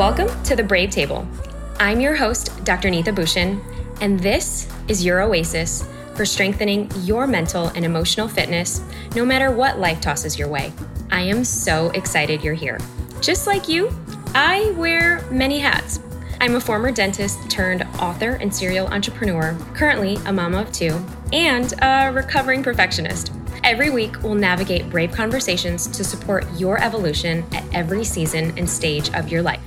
Welcome to the Brave Table. I'm your host, Dr. Neetha Bhushan, and this is your oasis for strengthening your mental and emotional fitness, no matter what life tosses your way. I am so excited you're here. Just like you, I wear many hats. I'm a former dentist turned author and serial entrepreneur, currently a mama of two, and a recovering perfectionist. Every week, we'll navigate brave conversations to support your evolution at every season and stage of your life.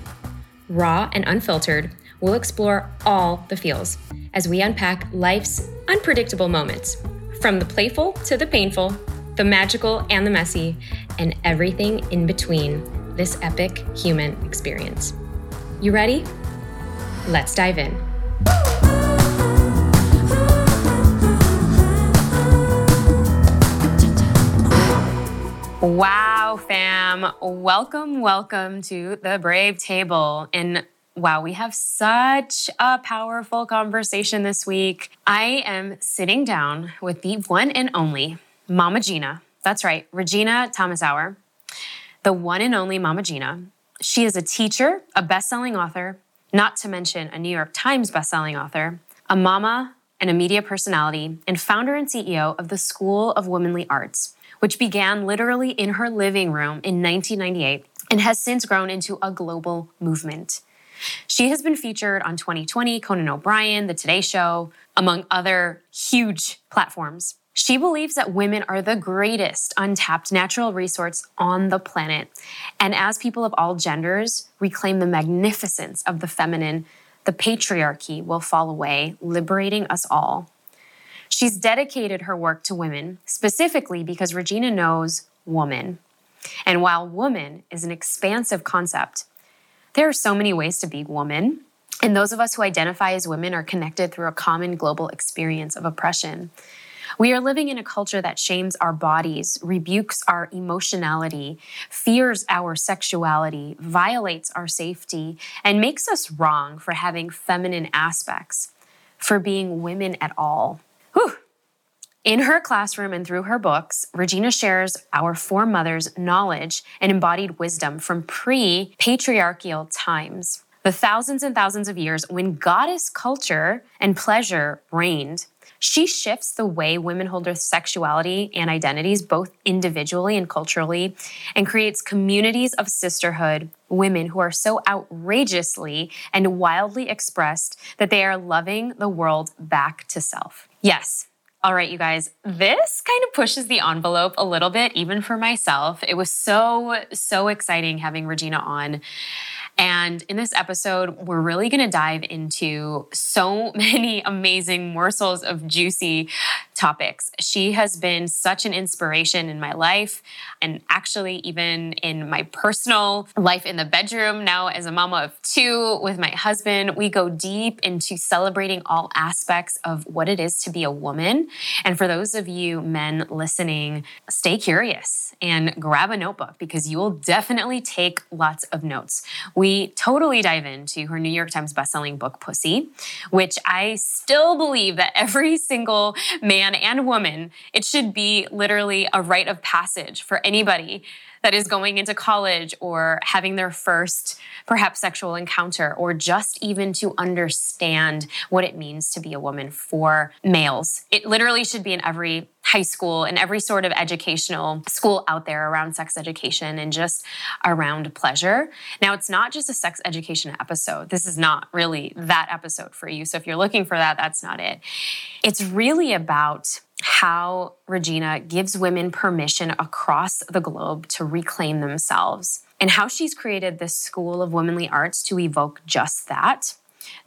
Raw and unfiltered, we'll explore all the feels as we unpack life's unpredictable moments, from the playful to the painful, the magical and the messy, and everything in between this epic human experience. You ready? Let's dive in. Wow, fam. Welcome to the Brave Table. And wow, we have such a powerful conversation this week. I am sitting down with the one and only Mama Gena. That's right, Regena Thomashauer, the one and only Mama Gena. She is a teacher, a best-selling author, not to mention a New York Times best-selling author, a mama, and a media personality, and founder and CEO of the School of Womanly Arts, which began literally in her living room in 1998 and has since grown into a global movement. She has been featured on 2020, Conan O'Brien, The Today Show, among other huge platforms. She believes that women are the greatest untapped natural resource on the planet. And as people of all genders reclaim the magnificence of the feminine, the patriarchy will fall away, liberating us all. She's dedicated her work to women, specifically because Regena knows woman. And while woman is an expansive concept, there are so many ways to be woman. And those of us who identify as women are connected through a common global experience of oppression. We are living in a culture that shames our bodies, rebukes our emotionality, fears our sexuality, violates our safety, and makes us wrong for having feminine aspects, for being women at all. Whew. In her classroom and through her books, Regena shares our foremothers' knowledge and embodied wisdom from pre-patriarchal times, the thousands and thousands of years when goddess culture and pleasure reigned. She shifts the way women hold their sexuality and identities, both individually and culturally, and creates communities of sisterhood, women who are so outrageously and wildly expressed that they are loving the world back to self. Yes. All right, you guys, this kind of pushes the envelope a little bit, even for myself. It was so exciting having Regena on. And in this episode, we're really going to dive into so many amazing morsels of juicy topics. She has been such an inspiration in my life and actually even in my personal life in the bedroom now as a mama of two with my husband. We go deep into celebrating all aspects of what it is to be a woman. And for those of you men listening, stay curious and grab a notebook because you will definitely take lots of notes. We totally dive into her New York Times bestselling book, Pussy, which I still believe that every single man and woman, it should be literally a rite of passage for anybody that is going into college or having their first perhaps sexual encounter or just even to understand what it means to be a woman for males. It literally should be in every high school and every sort of educational school out there around sex education and just around pleasure. Now, it's not just a sex education episode. This is not really that episode for you. So if you're looking for that, that's not it. It's really about how Regena gives women permission across the globe to reclaim themselves and how she's created this School of Womanly Arts to evoke just that,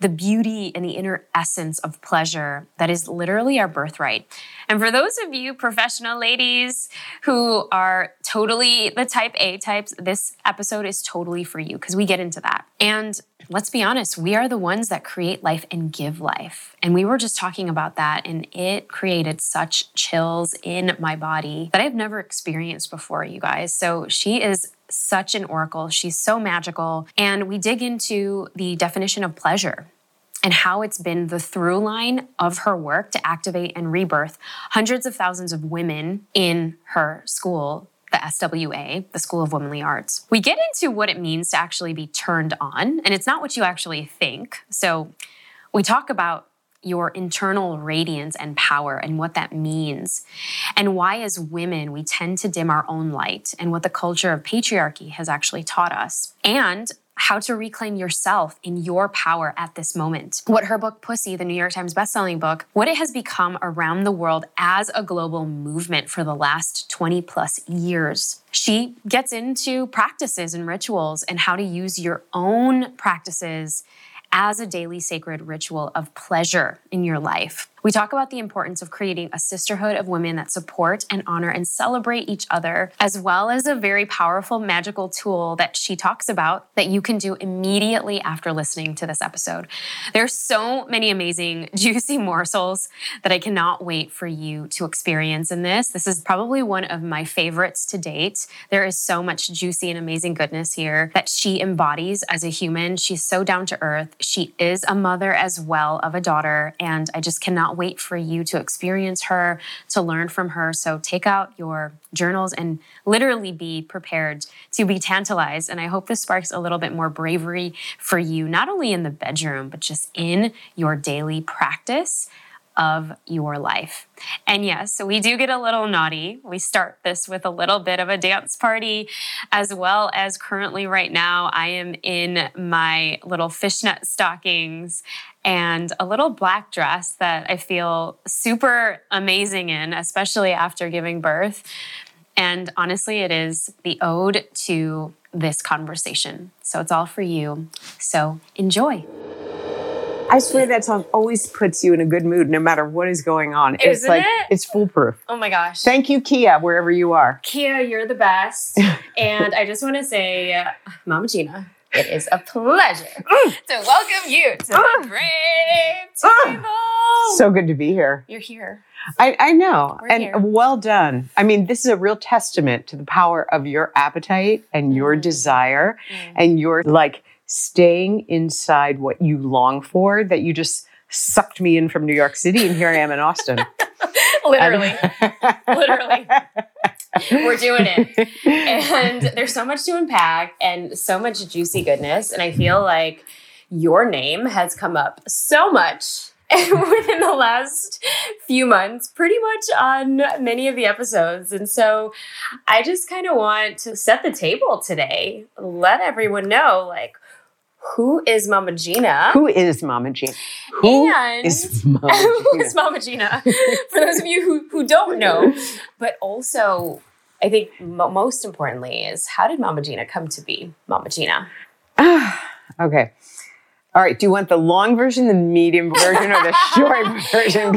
the beauty and the inner essence of pleasure that is literally our birthright. And for those of you professional ladies who are totally the type A types, this episode is totally for you because we get into that. And let's be honest, we are the ones that create life and give life. And we were just talking about that, and it created such chills in my body that I've never experienced before, you guys. So she is such an oracle. She's so magical. And we dig into the definition of pleasure and how it's been the through line of her work to activate and rebirth hundreds of thousands of women in her school the SWA, the School of Womanly Arts, we get into what it means to actually be turned on. And it's not what you actually think. So we talk about your internal radiance and power and what that means and why as women we tend to dim our own light and what the culture of patriarchy has actually taught us and how to reclaim yourself in your power at this moment. What her book, Pussy, the New York Times bestselling book, what it has become around the world as a global movement for the last 20 plus years. She gets into practices and rituals and how to use your own practices as a daily sacred ritual of pleasure in your life. We talk about the importance of creating a sisterhood of women that support and honor and celebrate each other, as well as a very powerful magical tool that she talks about that you can do immediately after listening to this episode. There's so many amazing, juicy morsels that I cannot wait for you to experience in this. This is probably one of my favorites to date. There is so much juicy and amazing goodness here that she embodies as a human. She's so down to earth. She is a mother as well of a daughter, and I just cannot wait for you to experience her, to learn from her. So take out your journals and literally be prepared to be tantalized. And I hope this sparks a little bit more bravery for you, not only in the bedroom, but just in your daily practice of your life. And yes, so we do get a little naughty. We start this with a little bit of a dance party, as well as currently right now, I am in my little fishnet stockings and a little black dress that I feel super amazing in, especially after giving birth. And honestly, it is the ode to this conversation. So it's all for you. So enjoy. I swear that song always puts you in a good mood no matter what is going on. Isn't it's like it? It's foolproof. Oh my gosh. Thank you, Kia, wherever you are. Kia, you're the best. And I just want to say, Mama Gena, it is a pleasure to welcome you to the Brave Table. So good to be here. You're here. I know. We're and here. Well done. I mean, this is a real testament to the power of your appetite and your desire and your like staying inside what you long for, that you just sucked me in from New York City and here I am in Austin. Literally. Literally. We're doing it. And there's so much to unpack and so much juicy goodness. And I feel like your name has come up so much within the last few months, pretty much on many of the episodes. And so I just kind of want to set the table today, let everyone know, like, who is Mama Gena? Who is Mama Gena? Who is Mama Gena? For those of you who don't know, but also I think most importantly is how did Mama Gena come to be Mama Gena? Okay. All right. Do you want the long version, the medium version, or the short version?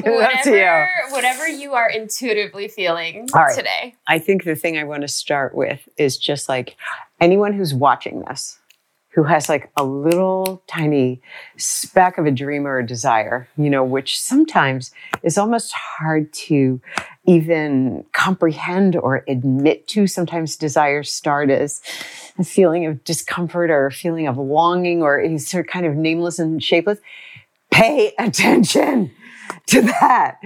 Whatever you are intuitively feeling today. I think the thing I want to start with is just like anyone who's watching this, who has like a little tiny speck of a dream or a desire, you know, which sometimes is almost hard to even comprehend or admit to. Sometimes desires start as a feeling of discomfort or a feeling of longing or is sort of kind of nameless and shapeless. Pay attention to that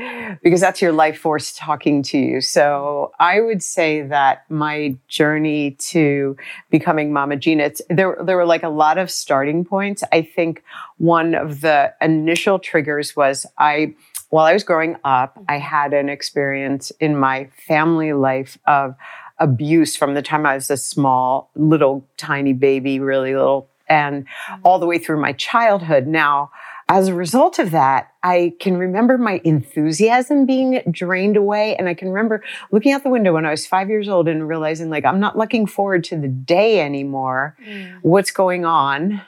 because that's your life force talking to you. So I would say that my journey to becoming Mama Gena, there were like a lot of starting points. I think one of the initial triggers was while I was growing up, I had an experience in my family life of abuse from the time I was a small, little, tiny baby, really little, and all the way through my childhood. Now, as a result of that, I can remember my enthusiasm being drained away. And I can remember looking out the window when I was 5 years old and realizing, like, I'm not looking forward to the day anymore. What's going on?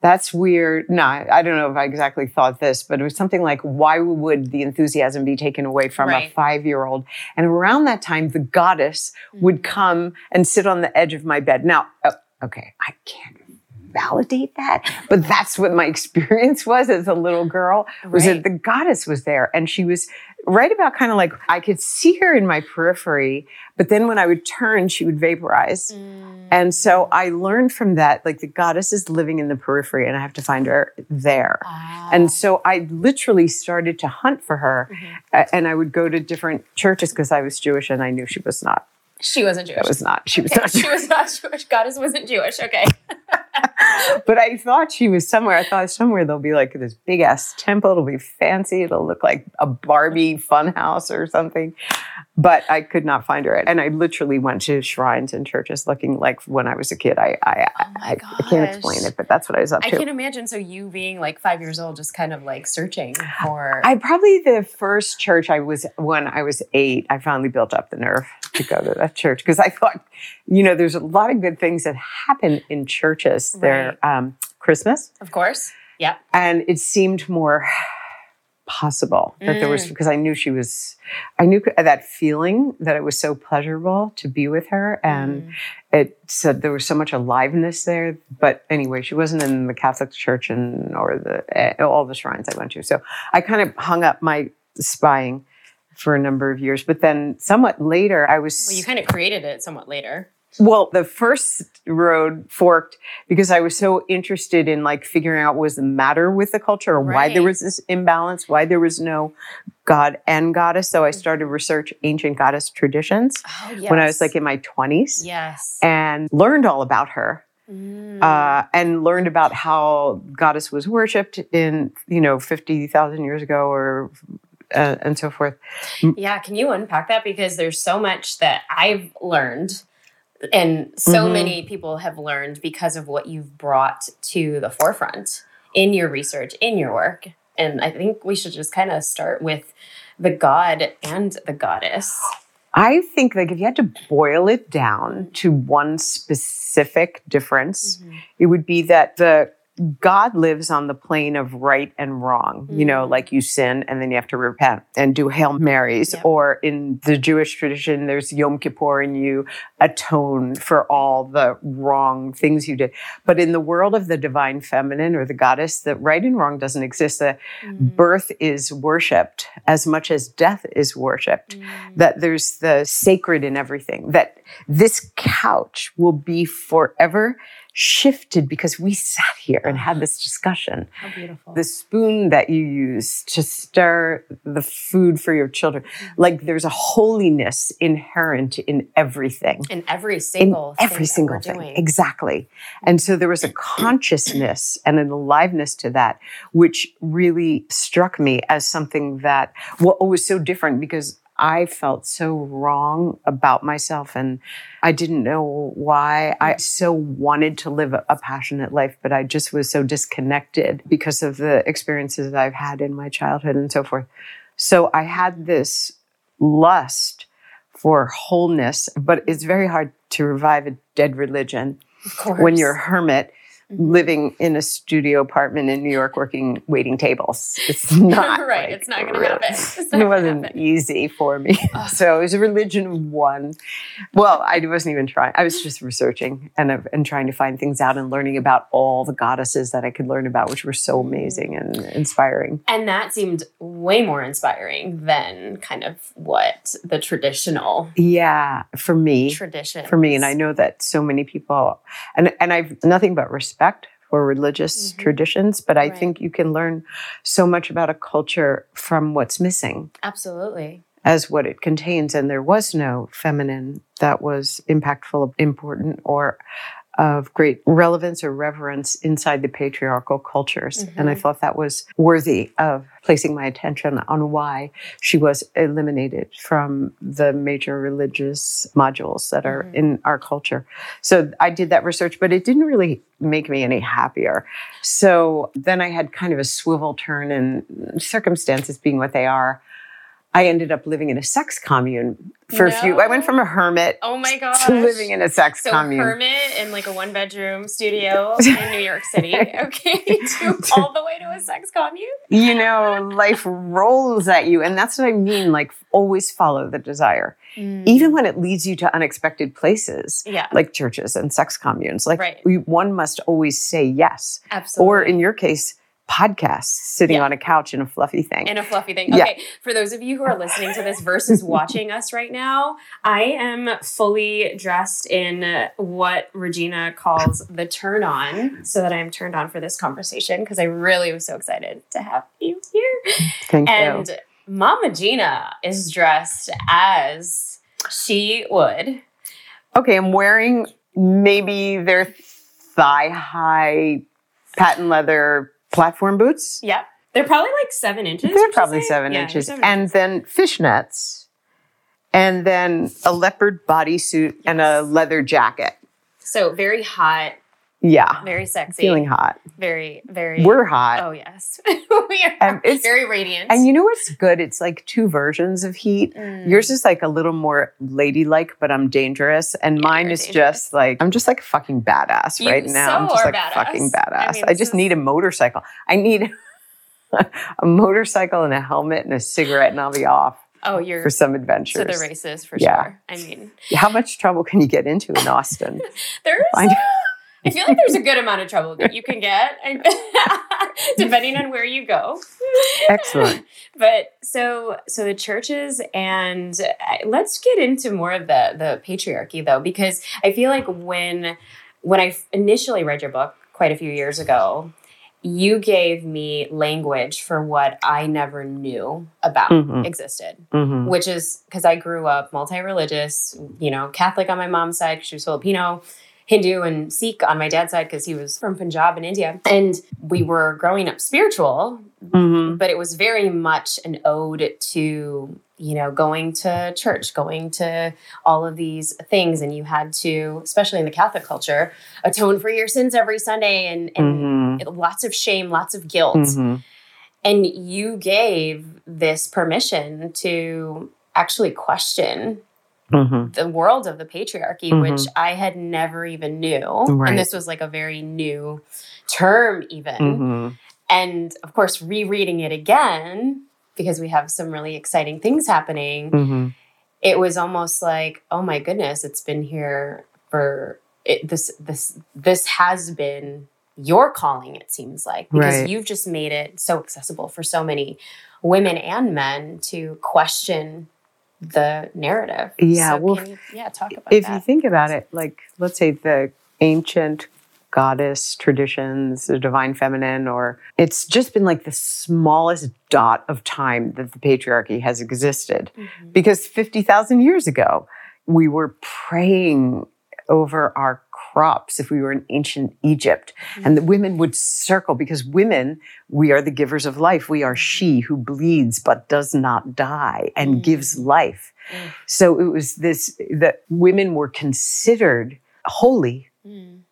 That's weird. No, I don't know if I exactly thought this, but it was something like, why would the enthusiasm be taken away from a 5-year-old? And around that time, the goddess would come and sit on the edge of my bed. Now, I can't validate that, but that's what my experience was as a little girl, was that the goddess was there. And she was right about kind of like, I could see her in my periphery, but then when I would turn, she would vaporize. And so I learned from that, like the goddess is living in the periphery and I have to find her there. And so I literally started to hunt for her and I would go to different churches because I was Jewish and I knew she was not. She wasn't Jewish. She was not Jewish. Goddess wasn't Jewish. Okay. But I thought she was somewhere. I thought somewhere there'll be like this big ass temple. It'll be fancy. It'll look like a Barbie funhouse or something. But I could not find her. And I literally went to shrines and churches looking like when I was a kid. I can't explain it, but that's what I was up to. I can imagine. So you being like 5 years old, just kind of like searching for... Probably the first church I was, when I was 8, I finally built up the nerve to go to that church. Because I thought, you know, there's a lot of good things that happen in churches. Right. They're Christmas. Of course. Yeah. And it seemed more... possible that there was, because I knew she was, I knew that feeling that it was so pleasurable to be with her. And it said there was so much aliveness there. But anyway, she wasn't in the Catholic Church or all the shrines I went to. So I kind of hung up my spying for a number of years. But then somewhat later, I was... Well, you kind of created it somewhat later. Well, the first road forked because I was so interested in like figuring out what was the matter with the culture, or why there was this imbalance, why there was no god and goddess. So I started to research ancient goddess traditions when I was like in my 20s. Yes. And learned all about her. And learned about how goddess was worshipped in, 50,000 years ago or... and so forth. Yeah. Can you unpack that? Because there's so much that I've learned... And so many people have learned because of what you've brought to the forefront in your research, in your work. And I think we should just kind of start with the god and the goddess. I think like if you had to boil it down to one specific difference, it would be that the God lives on the plane of right and wrong, like you sin and then you have to repent and do Hail Marys. Yep. Or in the Jewish tradition, there's Yom Kippur and you atone for all the wrong things you did. But in the world of the divine feminine or the goddess, the right and wrong doesn't exist. The birth is worshipped as much as death is worshipped, that there's the sacred in everything, that this couch will be forever shifted because we sat here and had this discussion. How beautiful. The spoon that you use to stir the food for your children. Like there's a holiness inherent in everything. In every single thing. Exactly. And so there was a consciousness and an aliveness to that, which really struck me as something that was so different because I felt so wrong about myself and I didn't know why. I so wanted to live a passionate life, but I just was so disconnected because of the experiences that I've had in my childhood and so forth. So I had this lust for wholeness, but it's very hard to revive a dead religion when you're a hermit living in a studio apartment in New York, working waiting tables. It's not right. It's not going to happen. It wasn't easy for me. So it was a religion of one. Well, I wasn't even trying. I was just researching and trying to find things out and learning about all the goddesses that I could learn about, which were so amazing and inspiring. And that seemed way more inspiring than kind of what the traditional. Yeah, for me. Tradition. For me, and I know that so many people, and I've nothing but respect for religious traditions, but I think you can learn so much about a culture from what's missing. Absolutely. As what it contains. And there was no feminine that was impactful, important, or of great relevance or reverence inside the patriarchal cultures. And I thought that was worthy of placing my attention on why she was eliminated from the major religious modules that are in our culture. So I did that research, but it didn't really make me any happier. So then I had kind of a swivel turn, and circumstances being what they are, I ended up living in a sex commune for a few. I went from a hermit to living in a sex commune. So hermit in like a one-bedroom studio in New York City, to all the way to a sex commune. Life rolls at you. And that's what I mean, like always follow the desire. Even when it leads you to unexpected places, like churches and sex communes. Like one must always say yes. Absolutely. Or in your case, podcasts, sitting on a couch in a fluffy thing. Okay. Yeah. For those of you who are listening to this versus watching us right now, I am fully dressed in what Regena calls the turn on, so that I am turned on for this conversation because I really was so excited to have you here. Thank you. And Mama Gena is dressed as She would. Okay, I'm wearing maybe their thigh-high patent leather platform boots. Yep. They're probably like 7 inches. They're probably 7 inches. And then fishnets. And then a leopard bodysuit and a leather jacket. So very hot. Yeah. Very sexy. Feeling hot. Very, very. We're hot. Oh, yes. We are very radiant. And you know what's good? It's like two versions of heat. Mm. Yours is like a little more ladylike, but I'm dangerous. And mine is dangerous. Just like, I'm just like a fucking badass right now. I'm just like badass. Fucking badass. I mean, I just need a motorcycle. I need a motorcycle and a helmet and a cigarette and I'll be off. Oh, you're for some adventures. To the races, for sure. I mean. How much trouble can you get into in Austin? There is I feel like there's a good amount of trouble that you can get, depending on where you go. Excellent. But so the churches, and let's get into more of the patriarchy, though, because I feel like when I initially read your book quite a few years ago, you gave me language for what I never knew about existed, which is because I grew up multi-religious, Catholic on my mom's side, 'cause she was Filipino, Hindu and Sikh on my dad's side because he was from Punjab in India. And we were growing up spiritual, but it was very much an ode to, going to church, going to all of these things. And you had to, especially in the Catholic culture, atone for your sins every Sunday and lots of shame, lots of guilt. And you gave this permission to actually question the world of the patriarchy, which I had never even knew. Right. And this was like a very new term even. And of course, rereading it again, because we have some really exciting things happening. It was almost like, oh my goodness, it's been here for this has been your calling, it seems like, because you've just made it so accessible for so many women and men to question the narrative. Yeah, so talk about that. If you think about it, like, let's say the ancient goddess traditions, the divine feminine, or it's just been like the smallest dot of time that the patriarchy has existed. Because 50,000 years ago, we were praying over our crops if we were in ancient Egypt. And the women would circle because women, we are the givers of life. We are she who bleeds but does not die and gives life. So it was this, that women were considered holy,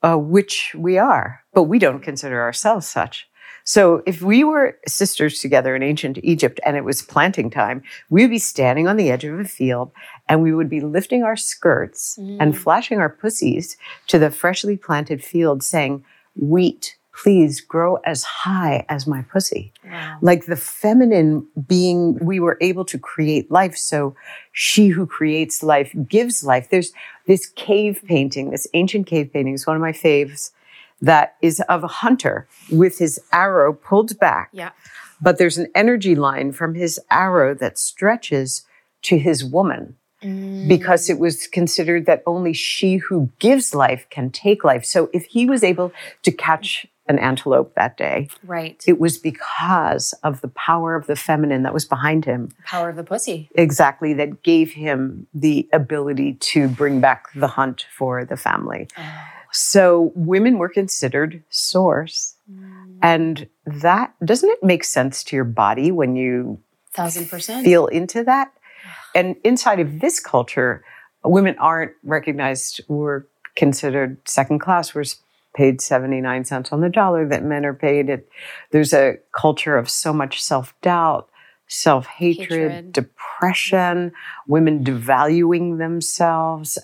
which we are, but we don't consider ourselves such. So if we were sisters together in ancient Egypt and it was planting time, we would be standing on the edge of a field and we would be lifting our skirts and flashing our pussies to the freshly planted field saying, "Wheat, please grow as high as my pussy." Wow. Like the feminine being, we were able to create life. So she who creates life gives life. There's this cave painting, this ancient cave painting is one of my faves, that is of a hunter with his arrow pulled back. Yeah. But there's an energy line from his arrow that stretches to his woman because it was considered that only she who gives life can take life. So if he was able to catch an antelope that day, it was because of the power of the feminine that was behind him. The power of the pussy. Exactly, that gave him the ability to bring back the hunt for the family. So women were considered source. And that, doesn't it make sense to your body when you 1,000% feel into that? And inside of this culture, women aren't recognized, we're considered second class. We're paid 79 cents on the dollar that men are paid. There's a culture of so much self-doubt, self-hatred, depression, women devaluing themselves.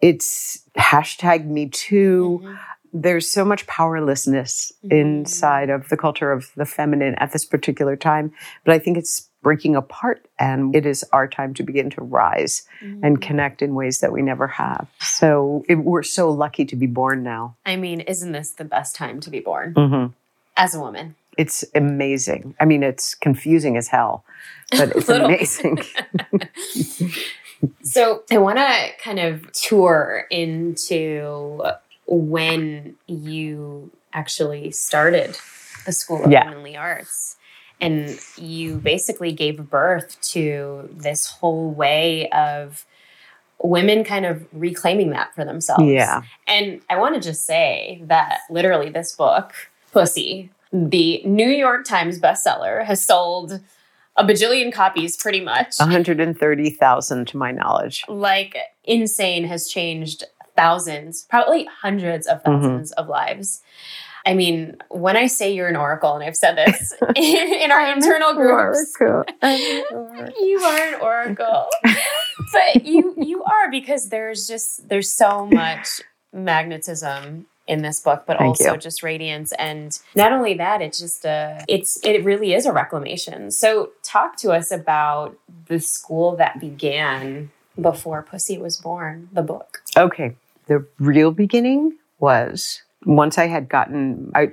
It's #MeToo. There's so much powerlessness inside of the culture of the feminine at this particular time. But I think it's breaking apart and it is our time to begin to rise and connect in ways that we never have. So we're so lucky to be born now. I mean, isn't this the best time to be born as a woman? It's amazing. I mean, it's confusing as hell, but it's amazing. So I want to kind of tour into when you actually started the School of Womanly Arts. And you basically gave birth to this whole way of women kind of reclaiming that for themselves. Yeah. And I want to just say that literally this book, Pussy, the New York Times bestseller, has sold a bajillion copies pretty much. 130,000 to my knowledge. Like insane, has changed thousands, probably hundreds of thousands of lives. I mean, when I say you're an oracle, and I've said this in our internal groups, you are an oracle, but you are, because there's so much magnetism in this book, but also just radiance. And not only that, it's just it really is a reclamation. So talk to us about the school that began before Pussy was born, the book. Okay. The real beginning was once I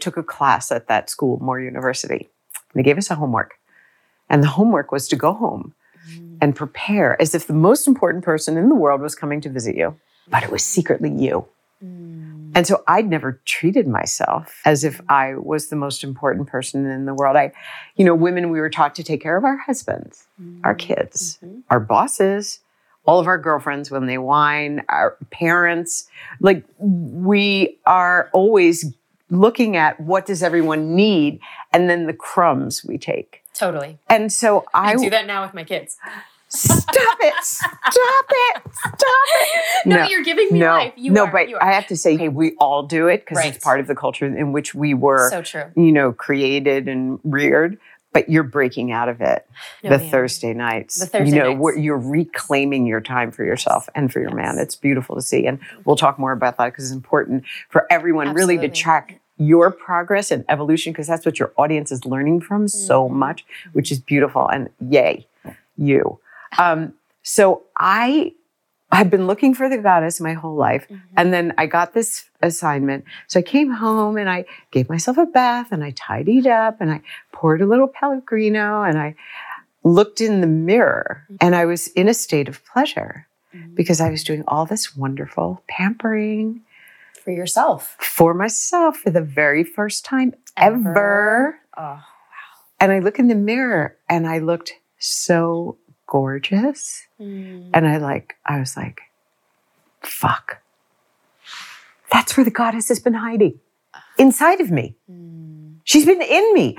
took a class at that school, Moore University. They gave us a homework. And the homework was to go home and prepare as if the most important person in the world was coming to visit you, but it was secretly you. Mm. And so I'd never treated myself as if I was the most important person in the world. Women, we were taught to take care of our husbands, our kids, our bosses, all of our girlfriends when they whine, our parents. Like, we are always looking at what does everyone need, and then the crumbs we take. Totally. And so I do that now with my kids. Stop it. No, you're giving me life. You are. I have to say, hey, we all do it because it's part of the culture in which we were, so true, created and reared. But you're breaking out of it Thursday nights. The Thursday nights. You're reclaiming your time for yourself and for your man. It's beautiful to see. And we'll talk more about that because it's important for everyone really to track your progress and evolution, because that's what your audience is learning from so much, which is beautiful. And yay, you. So I've been looking for the goddess my whole life. And then I got this assignment. So I came home and I gave myself a bath and I tidied up and I poured a little Pellegrino and I looked in the mirror and I was in a state of pleasure because I was doing all this wonderful pampering. For yourself. For myself for the very first time ever. Oh, wow. And I look in the mirror and I looked so gorgeous. And I was like, fuck, that's where the goddess has been hiding, inside of me. She's been in me.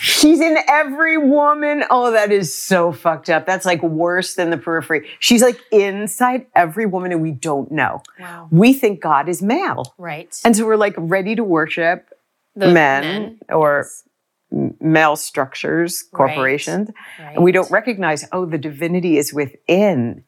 She's in every woman. Oh, that is so fucked up. That's like worse than the periphery. She's like inside every woman and we don't know. Wow. We think God is male. Right. And so we're like ready to worship men or male structures, corporations, right. And we don't recognize, the divinity is within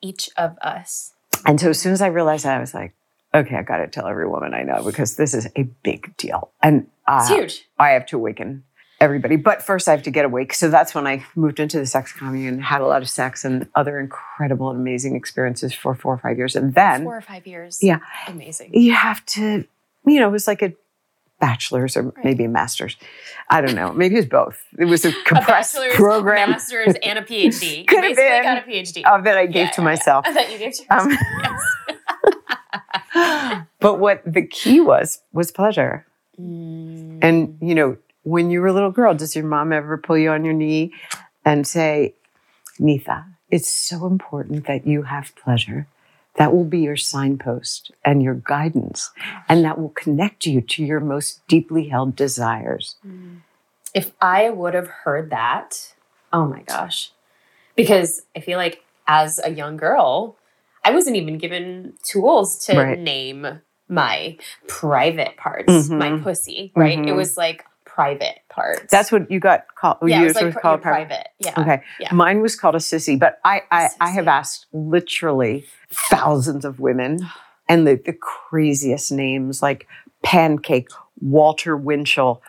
each of us. And so as soon as I realized that, I was like, okay, I got to tell every woman I know, because this is a big deal. And it's huge. I have to awaken everybody, but first I have to get awake. So that's when I moved into the sex commune, had a lot of sex and other incredible and amazing experiences for 4 or 5 years. And then 4 or 5 years. Yeah. Amazing. You have to, it was like a bachelor's or maybe a master's. I don't know. Maybe it was both. It was a compressed program. A master's and a PhD. Could have been. Got a PhD. That I gave to myself. That you gave to yourself. Yes. But what the key was pleasure. And, when you were a little girl, does your mom ever pull you on your knee and say, Neetha, it's so important that you have pleasure? That will be your signpost and your guidance. And that will connect you to your most deeply held desires. If I would have heard that, oh my gosh. Because I feel like as a young girl, I wasn't even given tools to name my private parts, my pussy, right? It was like private parts. That's what you got called. Yeah, it was like called private. Yeah. Okay. Yeah. Mine was called a sissy, but I have asked literally thousands of women and the craziest names like Pancake, Walter Winchell,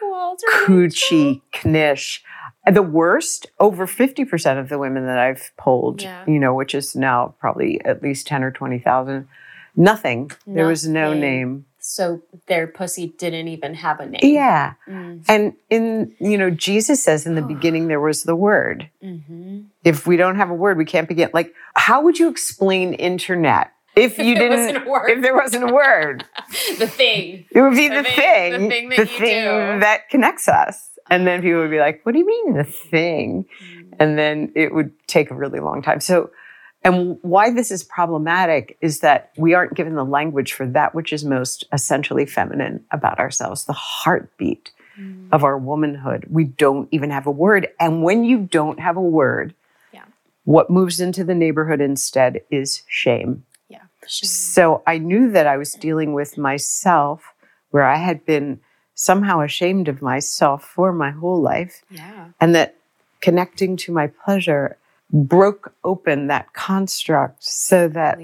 Coochie, Knish. The worst, over 50% of the women that I've polled, which is now probably at least 10 or 20,000, nothing. There was no name. So their pussy didn't even have a name. Yeah. And Jesus says in the beginning, there was the word. If we don't have a word, we can't begin. Like, how would you explain internet? If there wasn't a word. The thing. It would be the thing. The thing that connects us. And then people would be like, what do you mean the thing? And then it would take a really long time. So And why this is problematic is that we aren't given the language for that which is most essentially feminine about ourselves, the heartbeat of our womanhood. We don't even have a word. And when you don't have a word, what moves into the neighborhood instead is shame. Yeah. Shame. So I knew that I was dealing with myself, where I had been somehow ashamed of myself for my whole life. Yeah. And that connecting to my pleasure broke open that construct so that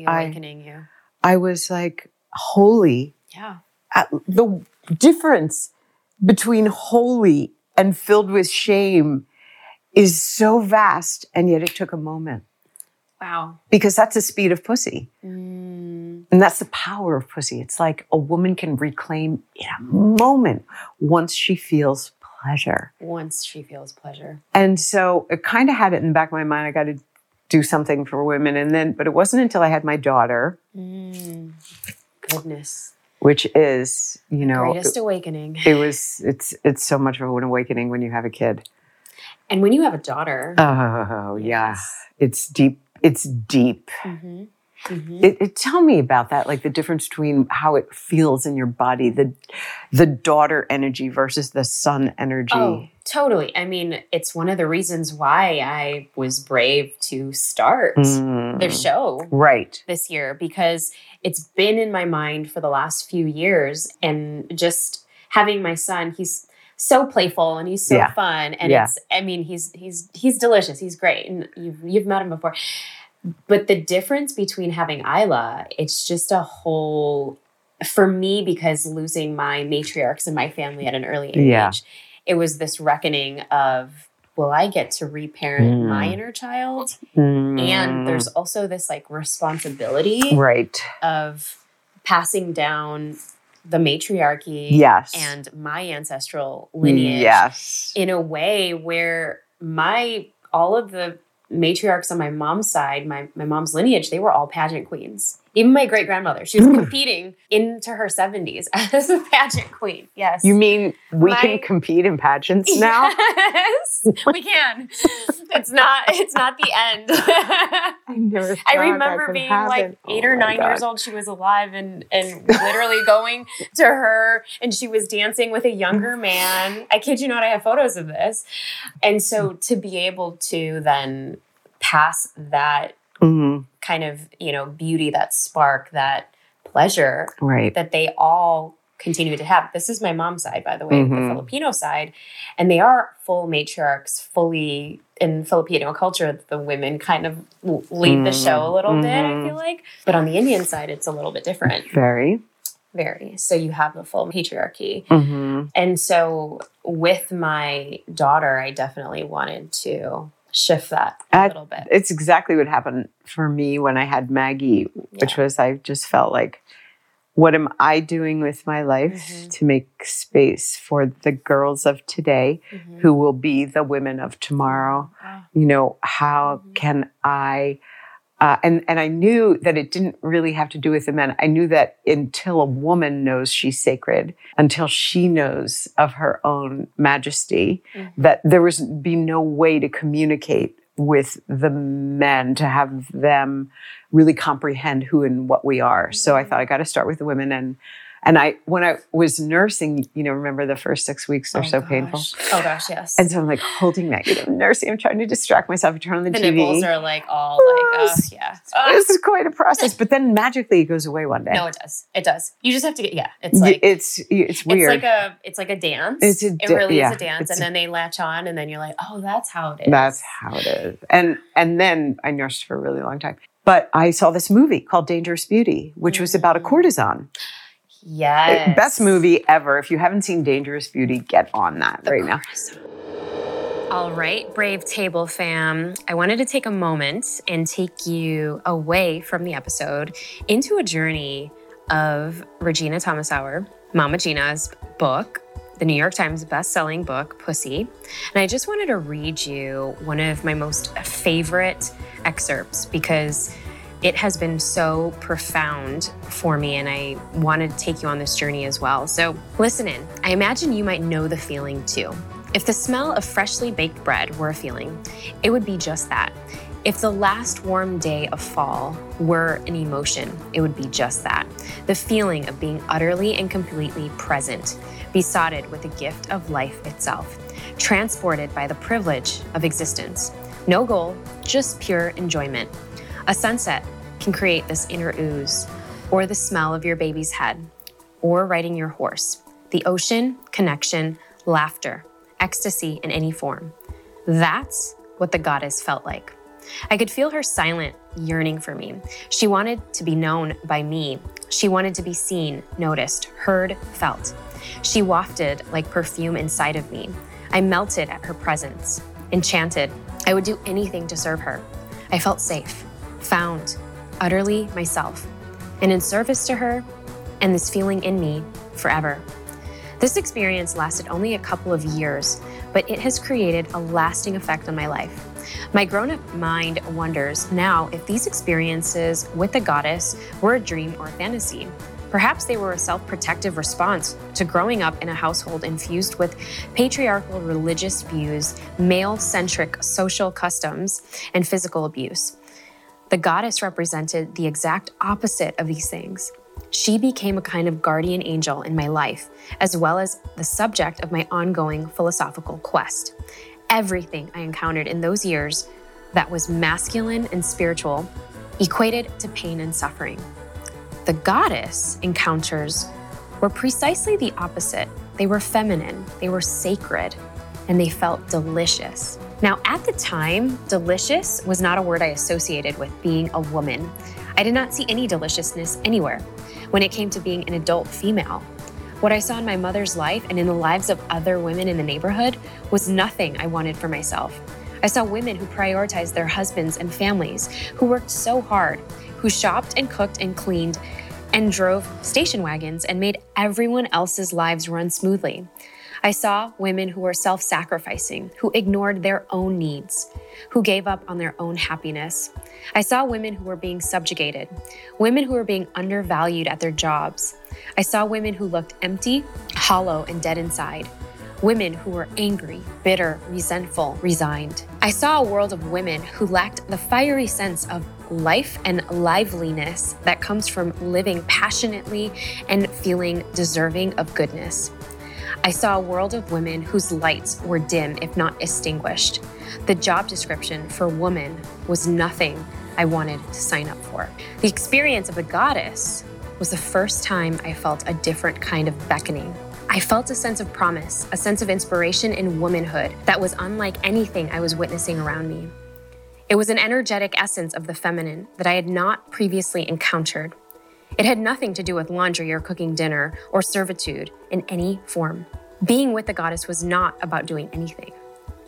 I was like, holy. Yeah. The difference between holy and filled with shame is so vast, and yet it took a moment. Wow. Because that's the speed of pussy. Mm. And that's the power of pussy. It's like a woman can reclaim in a moment once she feels pleasure. Once she feels pleasure. And so I kind of had it in the back of my mind, I got to do something for women. But it wasn't until I had my daughter. Mm. Goodness. Which is, you know. Greatest awakening. It's so much of an awakening when you have a kid. And when you have a daughter. Oh, yeah. It's deep. It's deep. Mm-hmm. Mm-hmm. Tell me about that, like the difference between how it feels in your body, the daughter energy versus the son energy. Oh, totally. I mean, it's one of the reasons why I was brave to start the show this year, because it's been in my mind for the last few years. And just having my son, he's so playful and he's so fun. And it's, I mean, he's delicious. He's great. And you've met him before. But the difference between having Isla, it's just a whole, for me, because losing my matriarchs in my family at an early age, it was this reckoning of, well, I get to reparent my inner child. Mm. And there's also this like responsibility of passing down the matriarchy and my ancestral lineage in a way where all of the matriarchs on my mom's side, my mom's lineage, they were all pageant queens. Even my great-grandmother, she was competing into her 70s as a pageant queen. Yes. You mean we can compete in pageants now? Yes, we can. It's not the end. I remember being like 8 or 9 years old. She was alive and literally going to her, and she was dancing with a younger man. I kid you not, I have photos of this. And so to be able to then pass that kind of, you know, beauty, that spark, that pleasure that they all continue to have. This is my mom's side, by the way, the Filipino side. And they are full matriarchs, fully in Filipino culture. The women kind of lead the show a little bit, I feel like. But on the Indian side, it's a little bit different. Very. Very. So you have the full patriarchy. Mm-hmm. And so with my daughter, I definitely wanted to shift that a little bit. It's exactly what happened for me when I had Maggie, which was I just felt like, what am I doing with my life to make space for the girls of today who will be the women of tomorrow? Wow. You know, how can I, and I knew that it didn't really have to do with the men. I knew that until a woman knows she's sacred, until she knows of her own majesty, that there would be no way to communicate with the men, to have them really comprehend who and what we are. Mm-hmm. So I thought I got to start with the women. And I, when I was nursing, you know, remember the first 6 weeks are painful. Oh gosh, yes. And so I'm like holding Maggie, I'm nursing, I'm trying to distract myself, I turn on the TV. The nipples are like all like, this is quite a process. But then magically it goes away one day. No, it does. It does. You just have to get, it's like. It's weird. It's like a dance. It really is a dance. And then they latch on and then you're like, oh, that's how it is. That's how it is. And then I nursed for a really long time. But I saw this movie called Dangerous Beauty, which was about a courtesan. Yes. Best movie ever. If you haven't seen Dangerous Beauty, get on that right now. All right, Brave Table fam. I wanted to take a moment and take you away from the episode into a journey of Regena Thomashauer, Mama Gena's book, the New York Times best-selling book, Pussy. And I just wanted to read you one of my most favorite excerpts because it has been so profound for me, and I wanted to take you on this journey as well. So listen in. I imagine you might know the feeling too. If the smell of freshly baked bread were a feeling, it would be just that. If the last warm day of fall were an emotion, it would be just that. The feeling of being utterly and completely present, besotted with the gift of life itself, transported by the privilege of existence. No goal, just pure enjoyment. A sunset can create this inner ooze, or the smell of your baby's head, or riding your horse. The ocean, connection, laughter, ecstasy in any form. That's what the goddess felt like. I could feel her silent yearning for me. She wanted to be known by me. She wanted to be seen, noticed, heard, felt. She wafted like perfume inside of me. I melted at her presence, enchanted. I would do anything to serve her. I felt safe, found, utterly myself, and in service to her and this feeling in me forever. This experience lasted only a couple of years, but it has created a lasting effect on my life. My grown-up mind wonders now if these experiences with the goddess were a dream or a fantasy. Perhaps they were a self-protective response to growing up in a household infused with patriarchal religious views, male-centric social customs, and physical abuse. The goddess represented the exact opposite of these things. She became a kind of guardian angel in my life, as well as the subject of my ongoing philosophical quest. Everything I encountered in those years that was masculine and spiritual equated to pain and suffering. The goddess encounters were precisely the opposite. They were feminine, they were sacred, and they felt delicious. Now, at the time, delicious was not a word I associated with being a woman. I did not see any deliciousness anywhere when it came to being an adult female. What I saw in my mother's life and in the lives of other women in the neighborhood was nothing I wanted for myself. I saw women who prioritized their husbands and families, who worked so hard, who shopped and cooked and cleaned and drove station wagons and made everyone else's lives run smoothly. I saw women who were self-sacrificing, who ignored their own needs, who gave up on their own happiness. I saw women who were being subjugated, women who were being undervalued at their jobs. I saw women who looked empty, hollow, and dead inside. Women who were angry, bitter, resentful, resigned. I saw a world of women who lacked the fiery sense of life and liveliness that comes from living passionately and feeling deserving of goodness. I saw a world of women whose lights were dim, if not extinguished. The job description for woman was nothing I wanted to sign up for. The experience of the goddess was the first time I felt a different kind of beckoning. I felt a sense of promise, a sense of inspiration in womanhood that was unlike anything I was witnessing around me. It was an energetic essence of the feminine that I had not previously encountered. It had nothing to do with laundry or cooking dinner or servitude in any form. Being with the goddess was not about doing anything.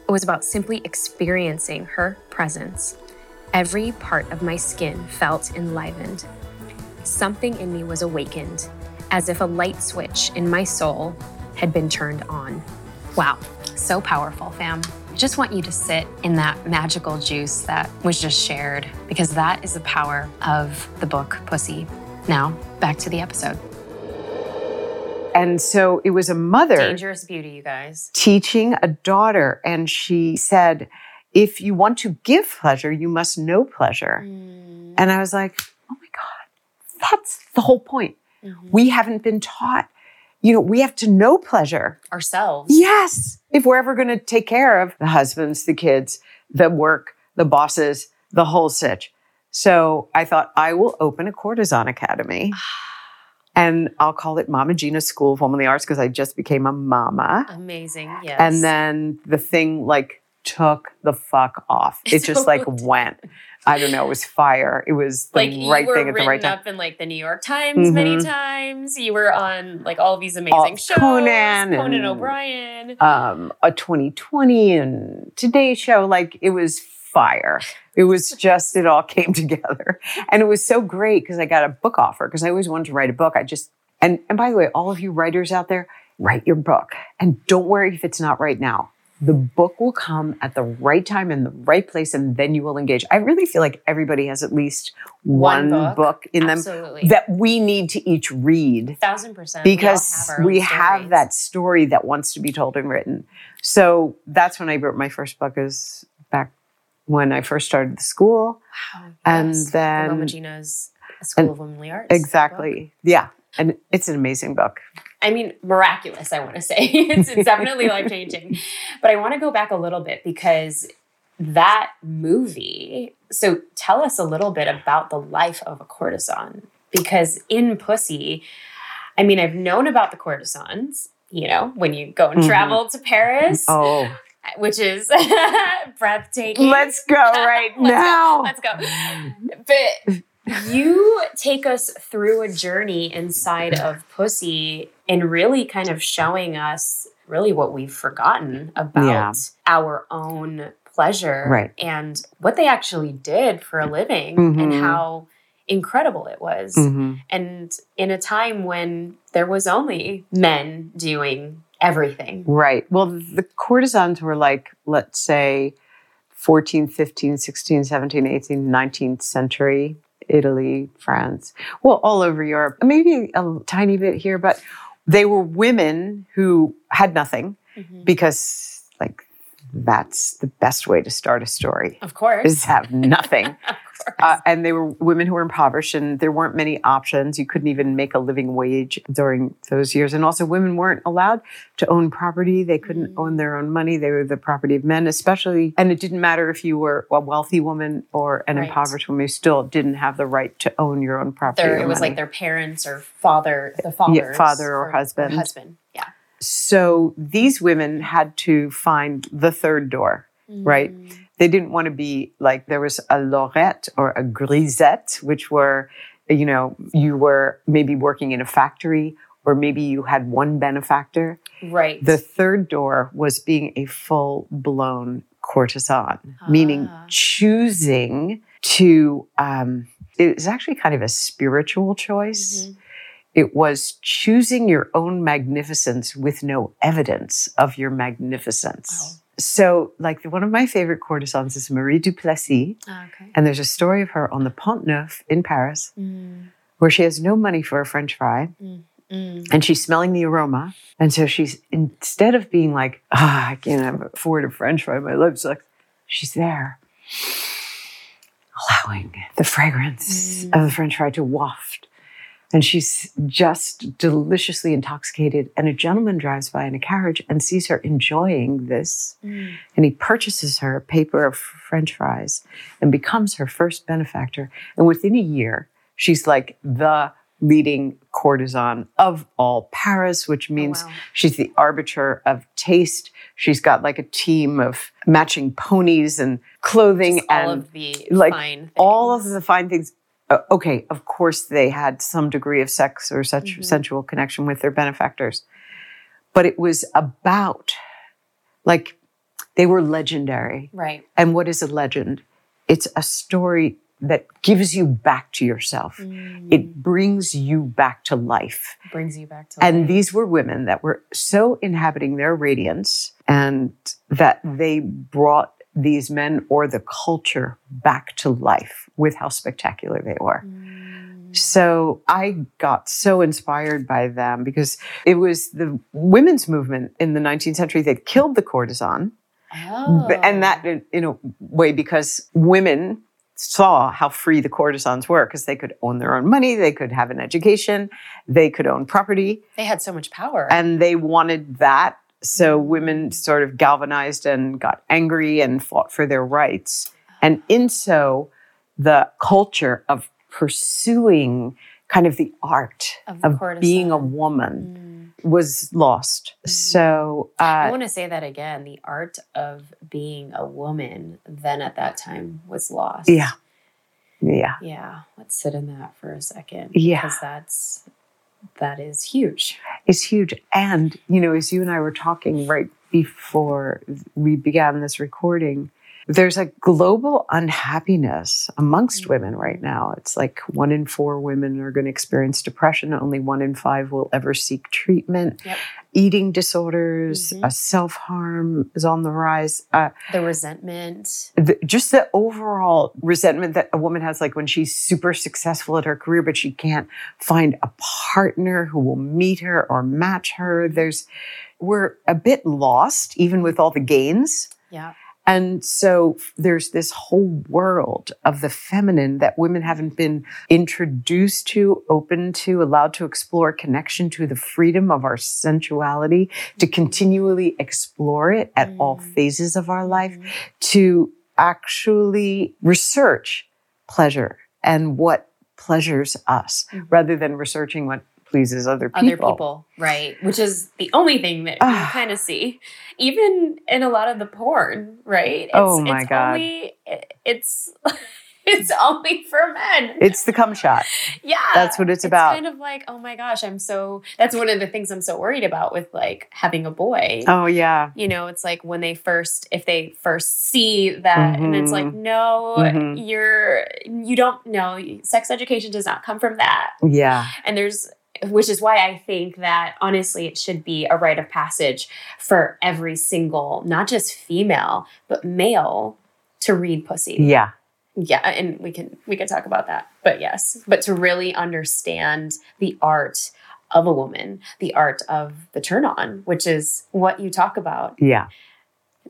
It was about simply experiencing her presence. Every part of my skin felt enlivened. Something in me was awakened, as if a light switch in my soul had been turned on. Wow, so powerful, fam. Just want you to sit in that magical juice that was just shared, because that is the power of the book, Pussy. Now, back to the episode. And so it was a mother. Dangerous Beauty, you guys. Teaching a daughter, and she said, if you want to give pleasure, you must know pleasure. Mm. And I was like, oh my God, that's the whole point. Mm-hmm. We haven't been taught, we have to know pleasure. Ourselves. Yes. If we're ever going to take care of the husbands, the kids, the work, the bosses, the whole sitch. So I thought, I will open a Courtesan Academy and I'll call it Mama Gena School of Womanly Arts, because I just became a mama. Amazing. Yes. And then the thing took the fuck off. It just went. I don't know. It was fire. It was the right thing at the right time. You were written up in the New York Times many times. You were on all these amazing shows. Conan and O'Brien. A 2020 and Today show. It was fire. It was just, it all came together. And it was so great because I got a book offer, because I always wanted to write a book. And by the way, all of you writers out there, write your book. And don't worry if it's not right now. The book will come at the right time in the right place, and then you will engage. I really feel like everybody has at least one book in them. Absolutely. That we need to each read. 1,000%. Because we have that story that wants to be told and written. So that's when I wrote my first book, is back when I first started the school. Wow, yes. And then Mama Gena's School of Womanly Arts. Exactly. Yeah. And it's an amazing book. I mean, miraculous, I want to say. It's definitely life-changing. But I want to go back a little bit because that movie... So tell us a little bit about the life of a courtesan. Because in Pussy, I mean, I've known about the courtesans, you know, when you go and travel to Paris. Oh, which is breathtaking. Let's go right now. Let's go. But you take us through a journey inside of Pussy and really kind of showing us really what we've forgotten about our own pleasure and what they actually did for a living and how incredible it was. And in a time when there was only men doing everything. Right. Well, the courtesans were like, let's say, 14th, 15th, 16th, 17th, 18th, 19th century, Italy, France, well, all over Europe, maybe a tiny bit here, but they were women who had nothing because, like, that's the best way to start a story. Of course. Is have nothing. And they were women who were impoverished and there weren't many options. You couldn't even make a living wage during those years. And also women weren't allowed to own property. They couldn't own their own money. They were the property of men, especially. And it didn't matter if you were a wealthy woman or an impoverished woman, you still didn't have the right to own your own property. It was money. Like their parents or father, the father or husband. Yeah. So these women had to find the third door, right? They didn't want to be like, there was a lorette or a grisette, which were, you know, you were maybe working in a factory or maybe you had one benefactor. Right. The third door was being a full-blown courtesan, meaning choosing to, it was actually kind of a spiritual choice. It was choosing your own magnificence with no evidence of your magnificence. Wow. So, like, one of my favorite courtesans is Marie du Plessis. Okay. And there's a story of her on the Pont Neuf in Paris where she has no money for a French fry and she's smelling the aroma. And so she's, instead of being like, I can't afford a French fry, my life sucks, she's there allowing the fragrance of the French fry to waft. And she's just deliciously intoxicated. And a gentleman drives by in a carriage and sees her enjoying this. And he purchases her a paper of French fries and becomes her first benefactor. And within a year, she's like the leading courtesan of all Paris, which means she's the arbiter of taste. She's got like a team of matching ponies and clothing all of the fine things. Okay, of course they had some degree of sex or such sensual connection with their benefactors. But it was about, like, they were legendary. Right. And what is a legend? It's a story that gives you back to yourself. It brings you back to life. And these were women that were so inhabiting their radiance and that they brought these men or the culture back to life with how spectacular they were. So I got so inspired by them because it was the women's movement in the 19th century that killed the courtesan. And that in a way because women saw how free the courtesans were because they could own their own money, they could have an education, they could own property. They had so much power. And they wanted that. So women sort of galvanized and got angry and fought for their rights. And in so, the culture of pursuing kind of the art of being a woman was lost. So I want to say that again, the art of being a woman then at that time was lost. Yeah. Let's sit in that for a second. Because that is huge. It's huge. And, you know, as you and I were talking right before we began this recording, there's a global unhappiness amongst women right now. It's like 1 in 4 women are going to experience depression. Only 1 in 5 will ever seek treatment. Eating disorders, self-harm is on the rise. The resentment. Just the overall resentment that a woman has, like when she's super successful at her career, but she can't find a partner who will meet her or match her. We're a bit lost, even with all the gains. Yeah. And so there's this whole world of the feminine that women haven't been introduced to, open to, allowed to explore, connection to the freedom of our sensuality, to continually explore it at all phases of our life, to actually research pleasure and what pleasures us, rather than researching what pleases other people. Right. Which is the only thing that you kind of see, even in a lot of the porn, right? Oh my God. It's only for men. It's the cum shot. Yeah. That's what it's about. It's kind of like, oh my gosh, that's one of the things I'm so worried about with like having a boy. Oh yeah. You know, it's like if they first see that and it's like, no, sex education does not come from that. Yeah. And which is why I think that honestly, it should be a rite of passage for every single, not just female, but male to read Pussy. Yeah. Yeah, and we can talk about that. But yes, but to really understand the art of a woman, the art of the turn on, which is what you talk about. Yeah.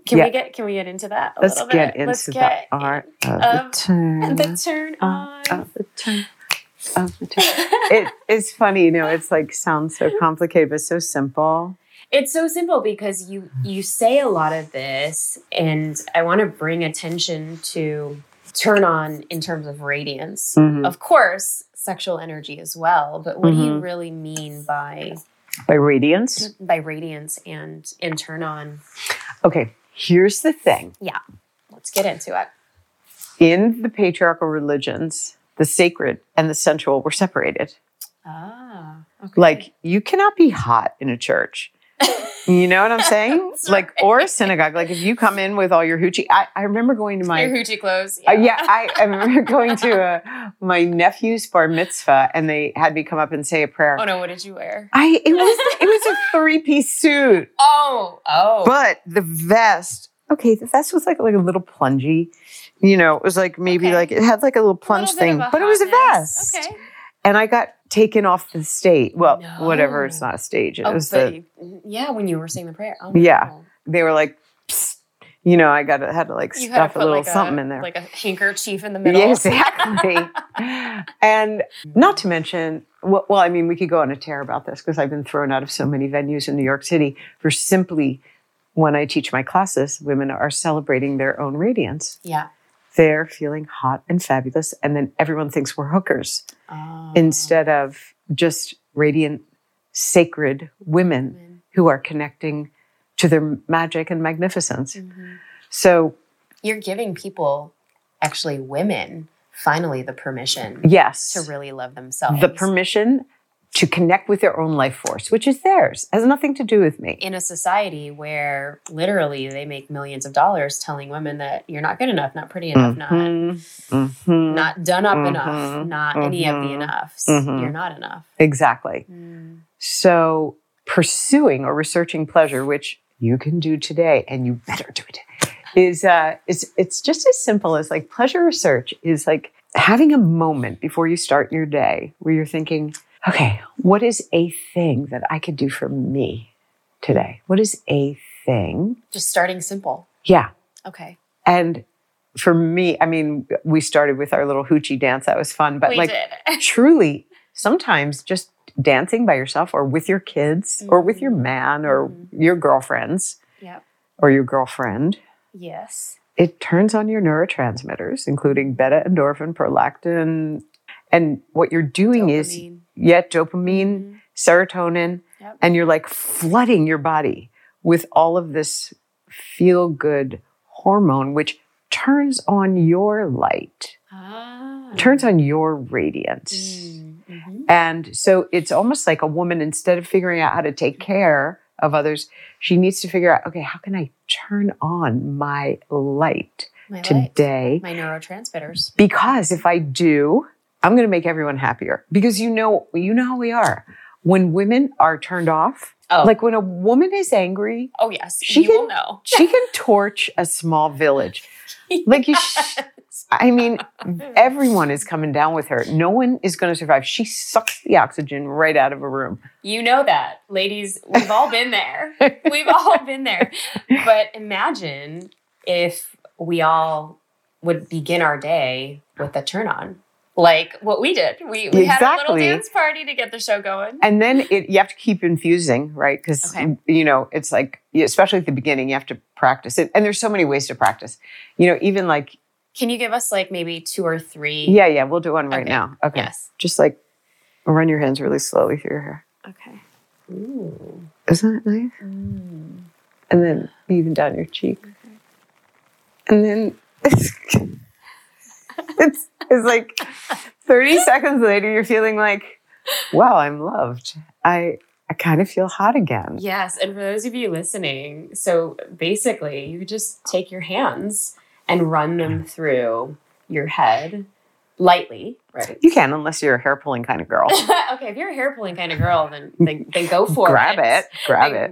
Can we get into that a little bit? Let's get into the art of the turn on. It is funny, it's like sounds so complicated, but so simple. It's so simple because you say a lot of this, and I want to bring attention to turn on in terms of radiance. Of course, sexual energy as well. But what do you really mean by radiance? By radiance and turn on. Okay, here's the thing. Yeah, let's get into it. In the patriarchal religions, the sacred and the sensual were separated. Ah, okay. Like, you cannot be hot in a church. You know what I'm saying? Like, or a synagogue. Like, if you come in with all your hoochie, I remember going to your hoochie clothes. Yeah, I remember going to my nephew's bar mitzvah, and they had me come up and say a prayer. Oh no, what did you wear? It was a 3-piece suit. Oh. But the vest. Okay, the vest was like a little plungy. It was like maybe like it had like a little plunge thing, but it was a vest. Okay. And I got taken off the stage. Well, whatever, it's not a stage. When you were saying the prayer. Oh, yeah. God. They were like, psst. I had to like stuff a little something in there. Like a handkerchief in the middle. Yeah, exactly. And not to mention, we could go on a tear about this because I've been thrown out of so many venues in New York City for simply, when I teach my classes, women are celebrating their own radiance. Yeah. They're feeling hot and fabulous, and then everyone thinks we're hookers instead of just radiant, sacred women who are connecting to their magic and magnificence. So you're giving people, actually women, finally the permission to really love themselves. The permission to connect with their own life force, which is theirs, has nothing to do with me. In a society where literally they make millions of dollars telling women that you're not good enough, not pretty enough, not done up enough, not any of the enoughs, you're not enough. Exactly. So pursuing or researching pleasure, which you can do today, and you better do it, it's just as simple as like pleasure research is like having a moment before you start your day where you're thinking, okay, what is a thing that I could do for me today? What is a thing? Just starting simple. Yeah. Okay. And for me, we started with our little hoochie dance. That was fun. But truly, sometimes just dancing by yourself or with your kids or with your man or your girlfriends or your girlfriend. Yes. It turns on your neurotransmitters, including beta endorphin, prolactin. And what you're doing is... Yeah, dopamine, serotonin, and you're like flooding your body with all of this feel-good hormone, which turns on your light, turns on your radiance. And so it's almost like a woman, instead of figuring out how to take care of others, she needs to figure out, okay, how can I turn on my light today? My neurotransmitters. Because if I do... I'm going to make everyone happier because you know how we are. When women are turned off, like when a woman is angry, oh yes, you will know. She can torch a small village. Like everyone is coming down with her. No one is going to survive. She sucks the oxygen right out of a room. You know that, ladies. We've all been there. But imagine if we all would begin our day with a turn on. Like what we did. We had a little dance party to get the show going. And then you have to keep infusing, right? Because, you know, it's like, especially at the beginning, you have to practice it. And there's so many ways to practice. You know, even like... Can you give us like maybe two or three? Yeah. We'll do one right now. Okay. Yes. Just like run your hands really slowly through your hair. Okay. Ooh. Isn't that nice? Mm. And then even down your cheek. Okay. And then... It's like 30 seconds later, you're feeling like, wow, I'm loved. I kind of feel hot again. Yes. And for those of you listening, so basically you just take your hands and run them through your head lightly, right? You can, unless you're a hair pulling kind of girl. Okay. If you're a hair pulling kind of girl, then go for Grab it.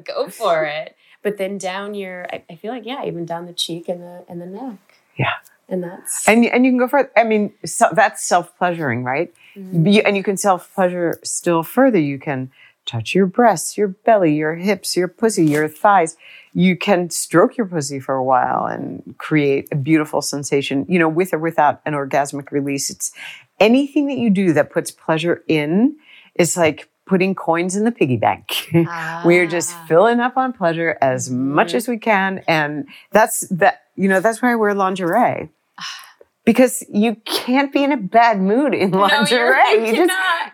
Go for it. But then down your, I feel like, even down the cheek and the neck. Yeah. And that's... And you can go further. I mean, so that's self-pleasuring, right? Mm. And you can self-pleasure still further. You can touch your breasts, your belly, your hips, your pussy, your thighs. You can stroke your pussy for a while and create a beautiful sensation, you know, with or without an orgasmic release. It's anything that you do that puts pleasure in is like putting coins in the piggy bank. We're just filling up on pleasure as much as we can. And that's why I wear lingerie. Because you can't be in a bad mood in lingerie.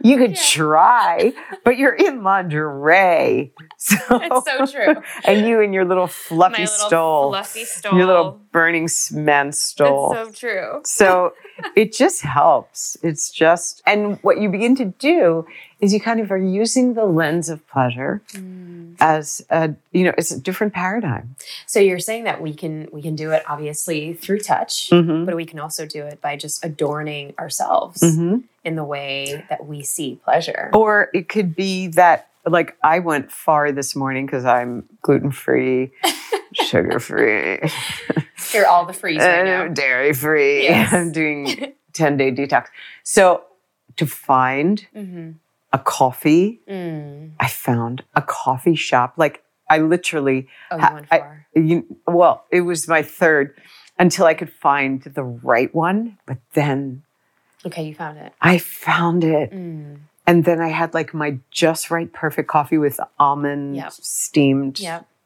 You could try, but you're in lingerie. So, it's so true. And you in your little fluffy stole. Your little burning man stole. It's so true. So it just helps. It's just, and what you begin to do is you kind of are using the lens of pleasure as a, you know, it's a different paradigm. So you're saying that we can do it obviously through touch, but we can also do it by just adorning ourselves in the way that we see pleasure. Or it could be that, like, I went far this morning because I'm gluten-free, sugar-free. You're all the frees right now. I'm dairy-free. Yes. I'm doing 10-day detox. So to find... a coffee. I found a coffee shop. Like I literally, it was my third until I could find the right one. But then, you found it. I found it, and then I had like my just right, perfect coffee with almond steamed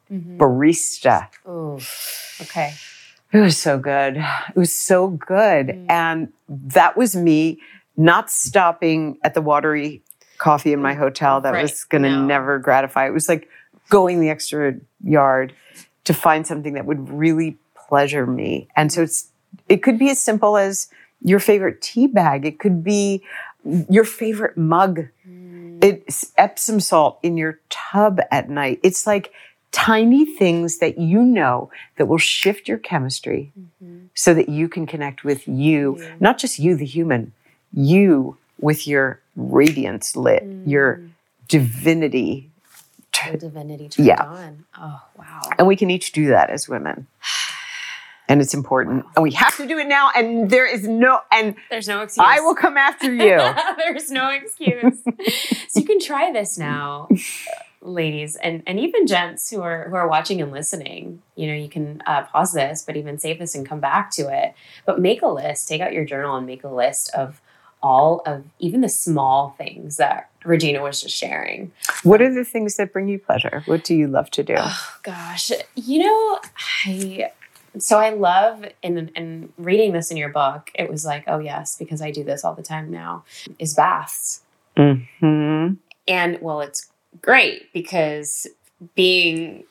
barista. Ooh, okay. It was so good. And that was me not stopping at the watery coffee in my hotel that was going to never gratify. It was like going the extra yard to find something that would really pleasure me. And so it could be as simple as your favorite tea bag. It could be your favorite mug. It's Epsom salt in your tub at night. It's like tiny things that you know that will shift your chemistry so that you can connect with you, not just you, the human, you with your radiance lit, your divinity. The divinity turned on. Oh, wow. And we can each do that as women. And it's important. Wow. And we have to do it now. And there's no excuse. I will come after you. There's no excuse. So you can try this now, ladies, and even gents who are watching and listening. You know, you can pause this, but even save this and come back to it. But make a list. Take out your journal and make a list of all of even the small things that Regena was just sharing. What are the things that bring you pleasure? What do you love to do? Oh gosh, you know, I love and reading this in your book. It was like, oh yes, because I do this all the time now. Is baths, and it's great because being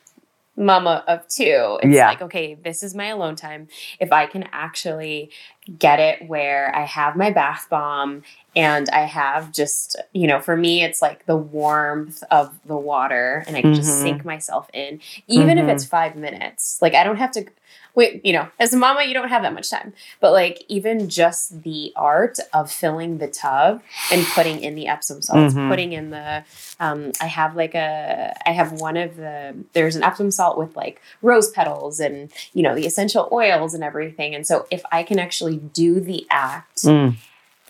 mama of two, it's like, okay, this is my alone time. If I can actually get it where I have my bath bomb and I have just, you know, for me, it's like the warmth of the water and I can just sink myself in, even if it's 5 minutes. Like I don't have to wait, you know, as a mama, you don't have that much time, but like even just the art of filling the tub and putting in the Epsom salts, putting in the, there's an Epsom salt with like rose petals and, you know, the essential oils and everything. And so if I can actually do the act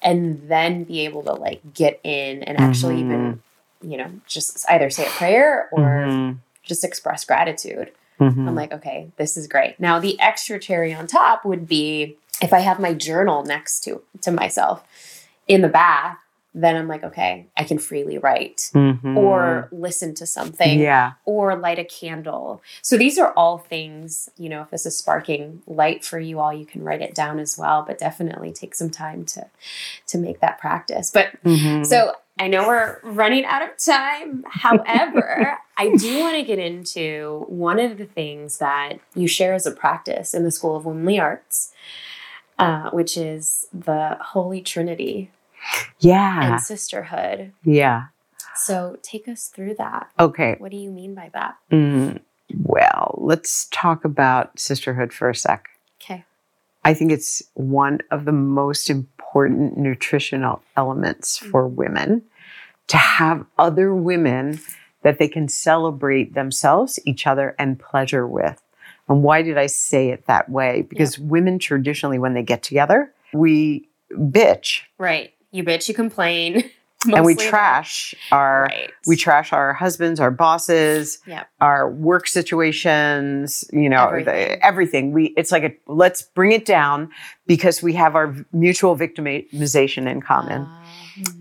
and then be able to like get in and actually even, you know, just either say a prayer or just express gratitude. Mm-hmm. I'm like, okay, this is great. Now the extra cherry on top would be if I have my journal next to myself in the bath, then I'm like, okay, I can freely write mm-hmm. or listen to something yeah. or light a candle. So these are all things, you know, if this is sparking light for you all, you can write it down as well, but definitely take some time to make that practice. But mm-hmm. so I know we're running out of time. However, I do want to get into one of the things that you share as a practice in the School of Womanly Arts, which is the Holy Trinity. Yeah. And sisterhood. Yeah. So take us through that. Okay. What do you mean by that? Well, let's talk about sisterhood for a sec. Okay. I think it's one of the most important nutritional elements for women to have other women that they can celebrate themselves, each other, and pleasure with. And why did I say it that way? Because women traditionally, when they get together, we bitch. Right. You bitch, you complain. And we trash our husbands, our bosses, yep. our work situations, you know, everything. It's like let's bring it down because we have our mutual victimization in common.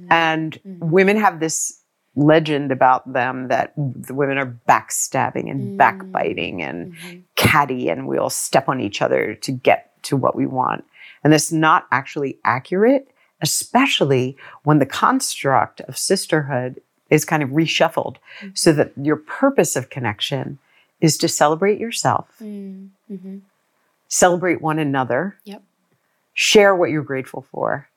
And women have this legend about them that the women are backstabbing and backbiting and catty, and we'll step on each other to get to what we want. And that's not actually accurate, especially when the construct of sisterhood is kind of reshuffled so that your purpose of connection is to celebrate yourself, celebrate one another, share what you're grateful for,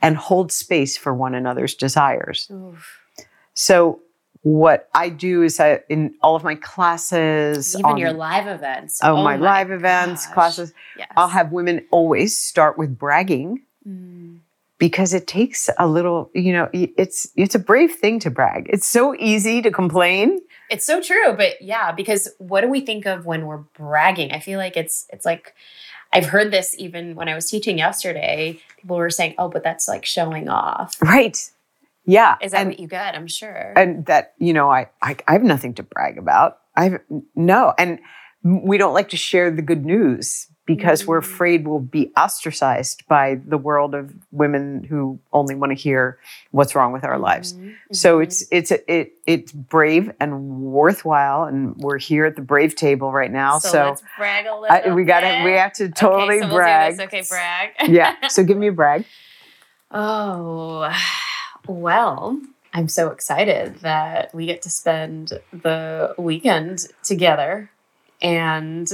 and hold space for one another's desires. Oof. So what I do is in all of my classes. Even your live events. My live events, classes. Yes. I'll have women always start with bragging because it takes a little, you know, it's a brave thing to brag. It's so easy to complain. It's so true. But yeah, because what do we think of when we're bragging? I feel like it's like, I've heard this even when I was teaching yesterday, people were saying, oh, but that's like showing off. Right. Yeah. Is that what you get? I'm sure. And that, you know, I have nothing to brag about. And we don't like to share the good news because we're afraid we'll be ostracized by the world of women who only want to hear what's wrong with our lives. So it's brave and worthwhile, and we're here at the Brave Table right now. So let's brag a little bit. We have to totally brag. We'll do this. Okay, brag. Yeah. So give me a brag. Oh. Well, I'm so excited that we get to spend the weekend together and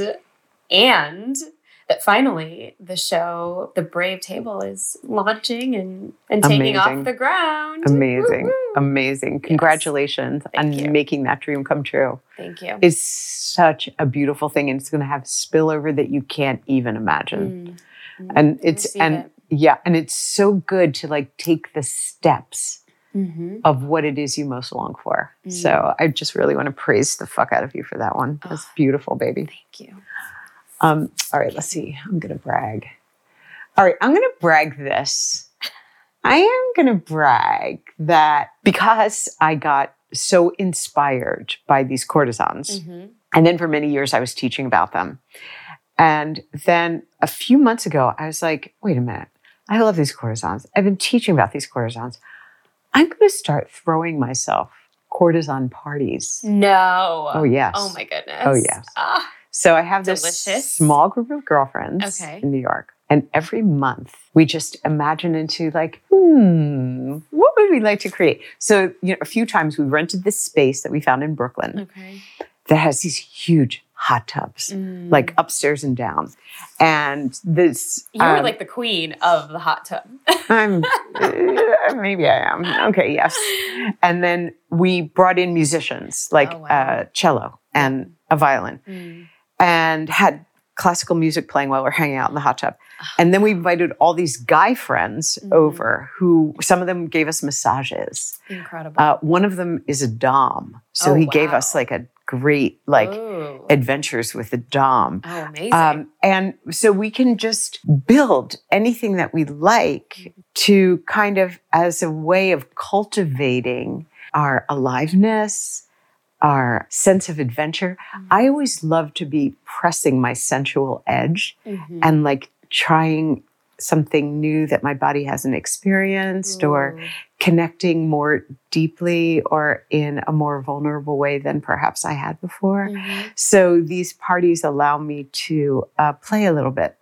that finally the show, The Brave Table, is launching and taking off the ground. Amazing. Woo-hoo. Amazing. Congratulations on making that dream come true. Thank you. It's such a beautiful thing, and it's going to have spillover that you can't even imagine. And and it's so good to like take the steps of what it is you most long for. So I just really want to praise the fuck out of you for that one. That's beautiful, baby. Thank you. All right, let's see. I'm going to brag. All right, I'm going to brag this. I am going to brag that because I got so inspired by these courtesans, and then for many years I was teaching about them. And then a few months ago, I was like, wait a minute, I love these courtesans. I've been teaching about these courtesans. I'm going to start throwing myself courtesan parties. No. Oh, yes. Oh, my goodness. Oh, yes. So I have this small group of girlfriends in New York. And every month, we just imagine into like, what would we like to create? So, you know, a few times we rented this space that we found in Brooklyn that has these huge hot tubs, like upstairs and down. And this... You were like the queen of the hot tub. Maybe I am. Okay, yes. And then we brought in musicians, like cello and a violin, and had classical music playing while we're hanging out in the hot tub. And then we invited all these guy friends over who, some of them gave us massages. Incredible. One of them is a dom. So he gave us like a great adventures with the dom. Oh, amazing. And so we can just build anything that we like to kind of as a way of cultivating our aliveness, our sense of adventure. Mm-hmm. I always love to be pressing my sensual edge mm-hmm. and like trying something new that my body hasn't experienced Ooh. Or connecting more deeply or in a more vulnerable way than perhaps I had before. Mm-hmm. So these parties allow me to play a little bit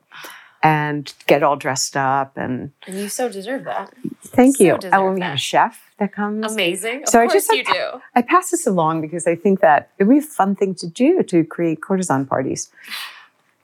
and get all dressed up. And you so deserve that. Thank you. And we have a chef that comes. Amazing. Of course you do. I pass this along because I think that it would be a fun thing to do, to create courtesan parties.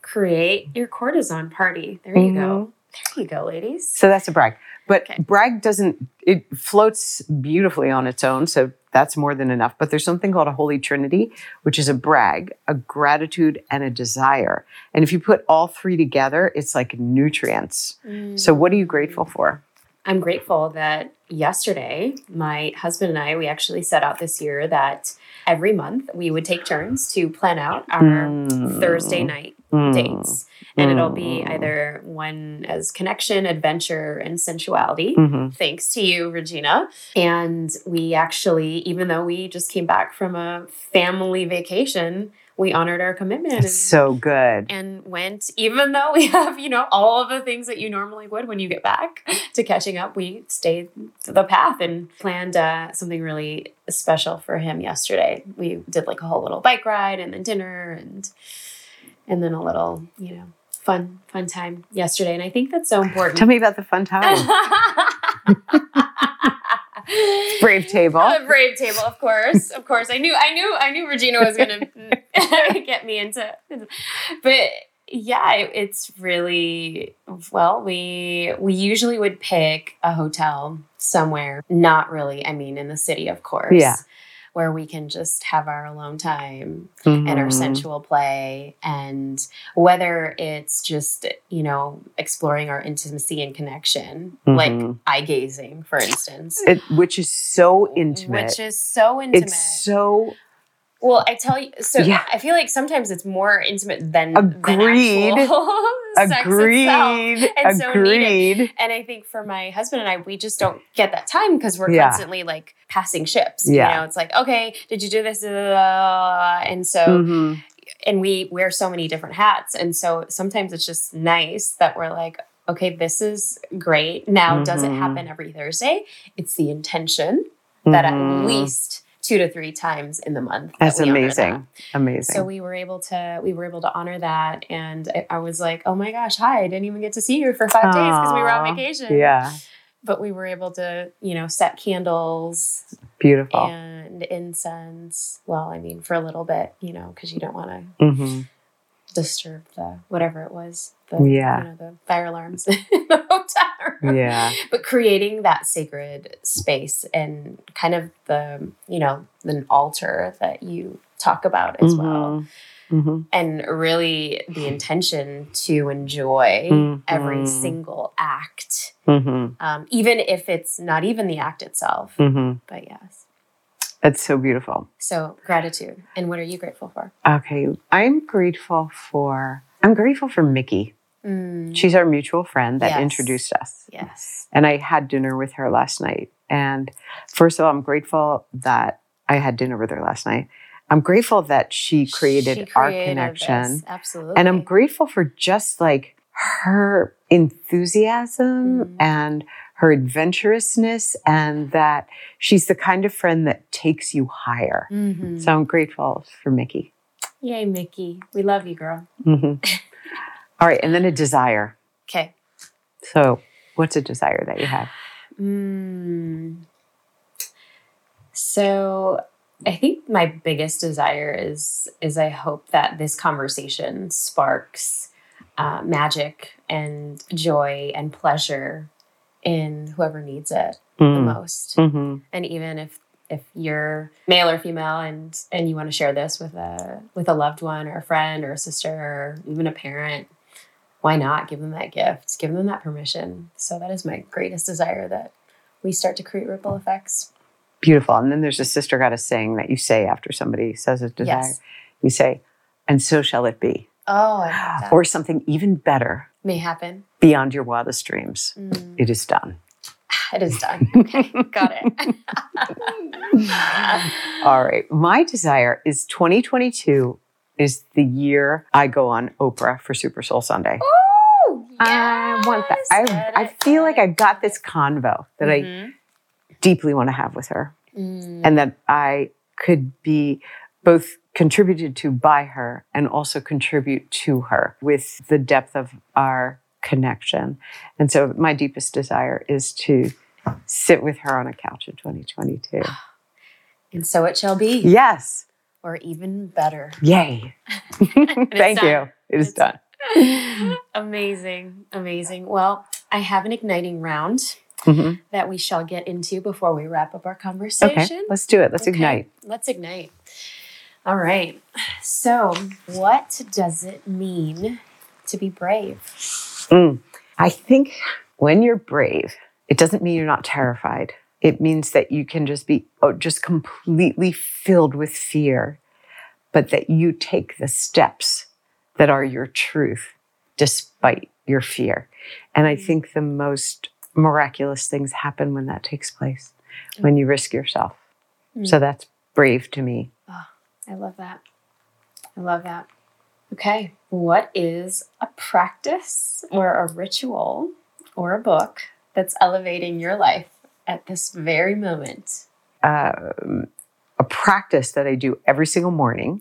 Create your courtesan party. There you mm-hmm. go. There you go, ladies. So that's a brag. But okay. brag doesn't, it floats beautifully on its own. So that's more than enough. But there's something called a holy trinity, which is a brag, a gratitude, and a desire. And if you put all three together, it's like nutrients. Mm. So what are you grateful for? I'm grateful that yesterday, my husband and I, we actually set out this year that every month we would take turns to plan out our Thursday night dates. And it'll be either one as connection, adventure, and sensuality. Mm-hmm. Thanks to you, Regena. And we actually, even though we just came back from a family vacation, we honored our commitment. That's so good. And went, even though we have, you know, all of the things that you normally would when you get back to catching up, we stayed the path and planned something really special for him yesterday. We did like a whole little bike ride and then dinner and then a little, you know, fun time yesterday. And I think that's so important. Tell me about the fun time. Brave Table. Brave Table, of course. Of course. I knew Regena was going to get me into it. But yeah, it's really, well, we usually would pick a hotel somewhere, not really, I mean, in the city, of course. Yeah. Where we can just have our alone time mm-hmm. and our sensual play. And whether it's just, you know, exploring our intimacy and connection, mm-hmm. like eye gazing, for instance. Which is so intimate. It's so... Well, I tell you, so yeah. I feel like sometimes it's more intimate than actual sex itself. And so needed. And I think for my husband and I, we just don't get that time because we're yeah. constantly like passing ships. Yeah. You know, it's like, okay, did you do this? And so, mm-hmm. and we wear so many different hats. And so sometimes it's just nice that we're like, okay, this is great. Now mm-hmm. doesn't happen every Thursday. It's the intention mm-hmm. that at least 2 to 3 times in the month. That's amazing. Amazing. So we were able to honor that. And I was like, oh my gosh, hi, I didn't even get to see you for 5 Aww. Days because we were on vacation. Yeah. But we were able to, you know, set candles. Beautiful. And incense. Well, I mean, for a little bit, you know, because you don't want to mm-hmm. disturb the, whatever it was, the, yeah. you know, the fire alarms in the hotel room. Yeah. But creating that sacred space and kind of the, you know, an altar that you talk about as mm-hmm. well. Mm-hmm. And really the intention to enjoy mm-hmm. every single act, mm-hmm. Even if it's not even the act itself. Mm-hmm. But yes. That's so beautiful. So gratitude. And what are you grateful for? Okay. I'm grateful for Mickey. Mm. She's our mutual friend that yes. introduced us. Yes. And I had dinner with her last night. And first of all, I'm grateful that I had dinner with her last night. I'm grateful that she created our connection. This. Absolutely. And I'm grateful for just like her enthusiasm mm-hmm. and her adventurousness, and that she's the kind of friend that takes you higher. Mm-hmm. So I'm grateful for Mickey. Yay, Mickey. We love you, girl. Mm-hmm. All right. And then a desire. Okay. So what's a desire that you have? So I think my biggest desire is I hope that this conversation sparks magic and joy and pleasure in whoever needs it the most. Mm-hmm. And even if you're male or female and you want to share this with a loved one or a friend or a sister or even a parent, why not give them that gift? Give them that permission. So that is my greatest desire, that we start to create ripple effects. Beautiful. And then there's a sister got a saying that you say after somebody says a desire. Yes. You say, and so shall it be. Oh, I love that. Or something even better may happen beyond your wildest dreams. It is done. It is done. Okay, got it. All right. My desire is 2022 is the year I go on Oprah for Super Soul Sunday. Oh, yes. I want that. I feel like I've got this convo that I deeply want to have with her. And that I could be both contributed to by her and also contribute to her with the depth of our connection. And so my deepest desire is to sit with her on a couch in 2022. And so it shall be. Yes. Or even better. Yay. Thank you. It's done. Amazing. Amazing. Well, I have an igniting round that we shall get into before we wrap up our conversation. Okay, let's do it. Let's ignite. Let's ignite. All right. So what does it mean to be brave? I think when you're brave, it doesn't mean you're not terrified. It means that you can just be just completely filled with fear, but that you take the steps that are your truth despite your fear. And I think the most miraculous things happen when that takes place, when you risk yourself. So that's brave to me. Oh, I love that. I love that. Okay. What is a practice or a ritual or a book that's elevating your life at this very moment? A practice that I do every single morning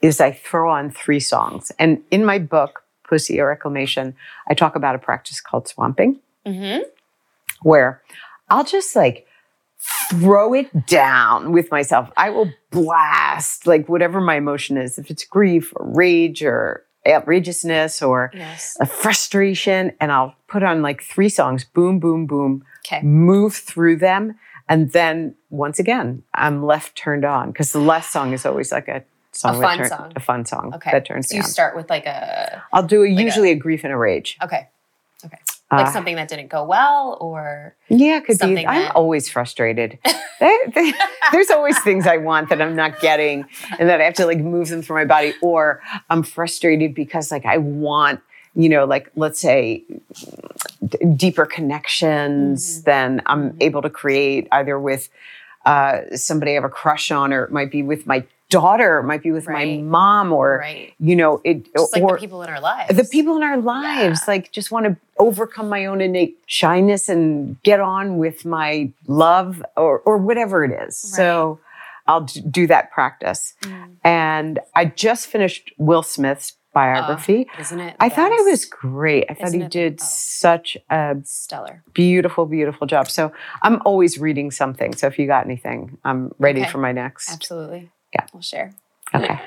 is I throw on 3 songs. And in my book, Pussy, A Reclamation, I talk about a practice called swamping, where I'll just like throw it down with myself. I will blast like whatever my emotion is, if it's grief or rage or outrageousness or a frustration, and I'll put on like 3 songs, boom, boom, boom, move through them. And then once again, I'm left turned on because the last song is always like a fun song that turns me on. So you start with like a... I'll do usually a grief and a rage. Okay. Like something that didn't go well or... Yeah, it could be. I'm always frustrated. There's always things I want that I'm not getting and that I have to like move them through my body. Or I'm frustrated because like I want, you know, like let's say deeper connections than I'm able to create, either with somebody I have a crush on, or it might be with my daughter, it might be with my mom, or you know, it just like the people in our lives like just want to overcome my own innate shyness and get on with my love or whatever it is. So I'll do that practice. And I just finished Will Smith's biography. Isn't it? I thought it was great. I thought he did such a stellar, beautiful job. So I'm always reading something. So if you got anything, I'm ready for my next. Absolutely. Yeah. We'll share. Okay.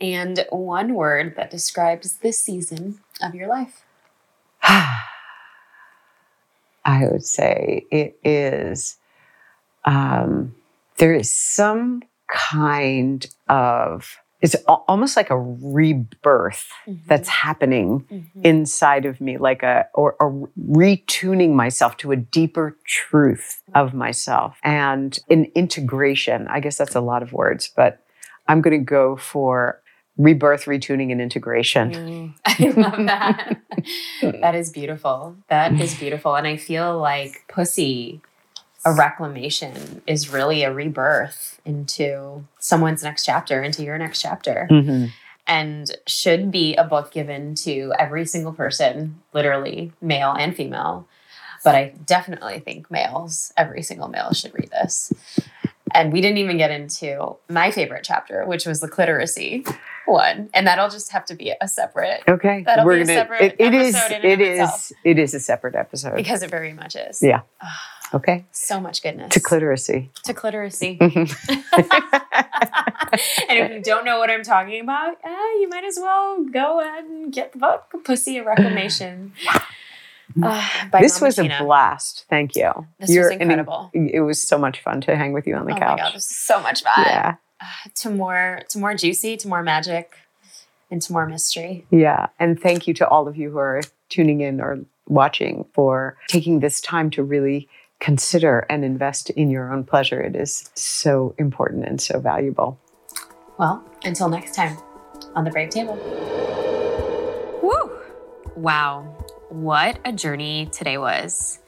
And one word that describes this season of your life. I would say it is, there is some kind of, it's almost like a rebirth that's happening inside of me, like or retuning myself to a deeper truth of myself and an integration. I guess that's a lot of words, but I'm going to go for rebirth, retuning, and integration. I love that. That is beautiful. That is beautiful. And I feel like Pussy, A Reclamation, is really a rebirth into someone's next chapter, into your next chapter, and should be a book given to every single person, literally male and female. But I definitely think males, every single male should read this. And we didn't even get into my favorite chapter, which was the clitoracy one. And that'll just have to be a separate. Okay. That'll be a separate episode. It is a separate episode. Because it very much is. Yeah. Okay. So much goodness. To clitoracy. And if you don't know what I'm talking about, you might as well go and get the book, Pussy, A Reclamation. By this Mama was Gena. A blast. Thank you. This was incredible. It was so much fun to hang with you on the couch. Oh my God, this is so much fun. Yeah. To more juicy, to more magic, and to more mystery. Yeah. And thank you to all of you who are tuning in or watching for taking this time to really consider and invest in your own pleasure. It is so important and so valuable. Well, until next time on The Brave Table. Woo! Wow. What a journey today was.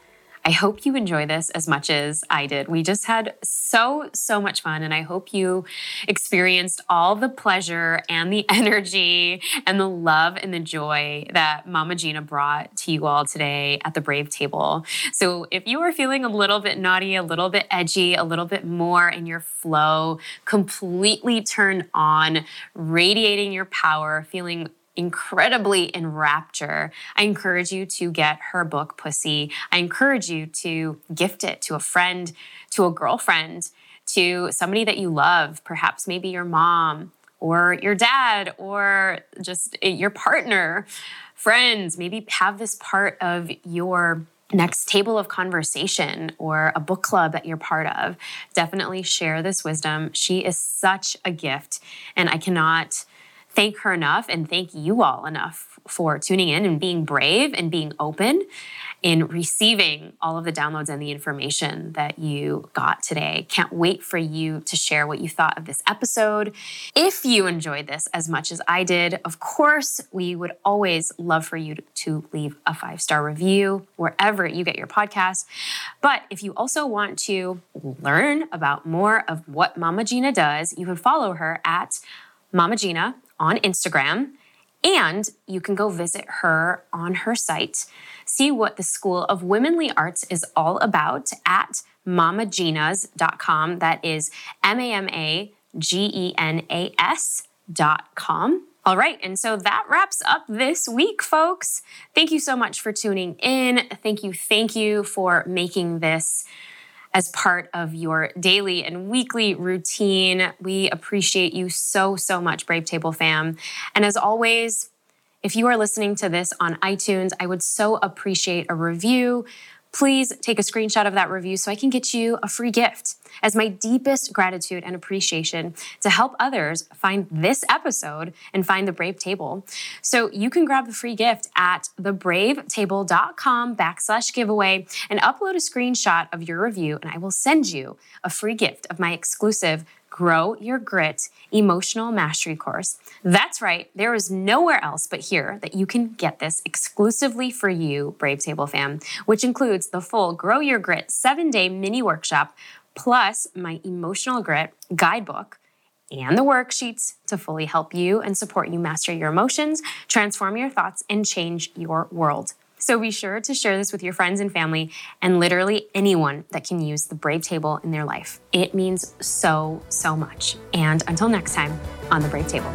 I hope you enjoy this as much as I did. We just had so much fun, and I hope you experienced all the pleasure and the energy and the love and the joy that Mama Gena brought to you all today at the Brave Table. So if you are feeling a little bit naughty, a little bit edgy, a little bit more in your flow, completely turned on, radiating your power, feeling incredibly in rapture, I encourage you to get her book, Pussy. I encourage you to gift it to a friend, to a girlfriend, to somebody that you love, perhaps maybe your mom or your dad or just your partner, friends. Maybe have this part of your next table of conversation or a book club that you're part of. Definitely share this wisdom. She is such a gift, and I cannot thank her enough and thank you all enough for tuning in and being brave and being open in receiving all of the downloads and the information that you got today. Can't wait for you to share what you thought of this episode. If you enjoyed this as much as I did, of course, we would always love for you to leave a 5-star review wherever you get your podcast. But if you also want to learn about more of what Mama Gena does, you can follow her at Mama Gena on Instagram, and you can go visit her on her site. See what the School of Womanly Arts is all about at mamagenas.com. That is mamagenas.com. All right, and so that wraps up this week, folks. Thank you so much for tuning in. Thank you for making this as part of your daily and weekly routine. We appreciate you so much, Brave Table fam. And as always, if you are listening to this on iTunes, I would so appreciate a review. Please take a screenshot of that review so I can get you a free gift as my deepest gratitude and appreciation to help others find this episode and find the Brave Table. So you can grab the free gift at thebravetable.com/giveaway and upload a screenshot of your review, and I will send you a free gift of my exclusive Grow Your Grit Emotional Mastery course. That's right. There is nowhere else but here that you can get this exclusively for you, Brave Table fam, which includes the full Grow Your Grit 7-day mini workshop, plus my Emotional Grit guidebook and the worksheets to fully help you and support you master your emotions, transform your thoughts, and change your world. So be sure to share this with your friends and family and literally anyone that can use the Brave Table in their life. It means so much. And until next time on the Brave Table.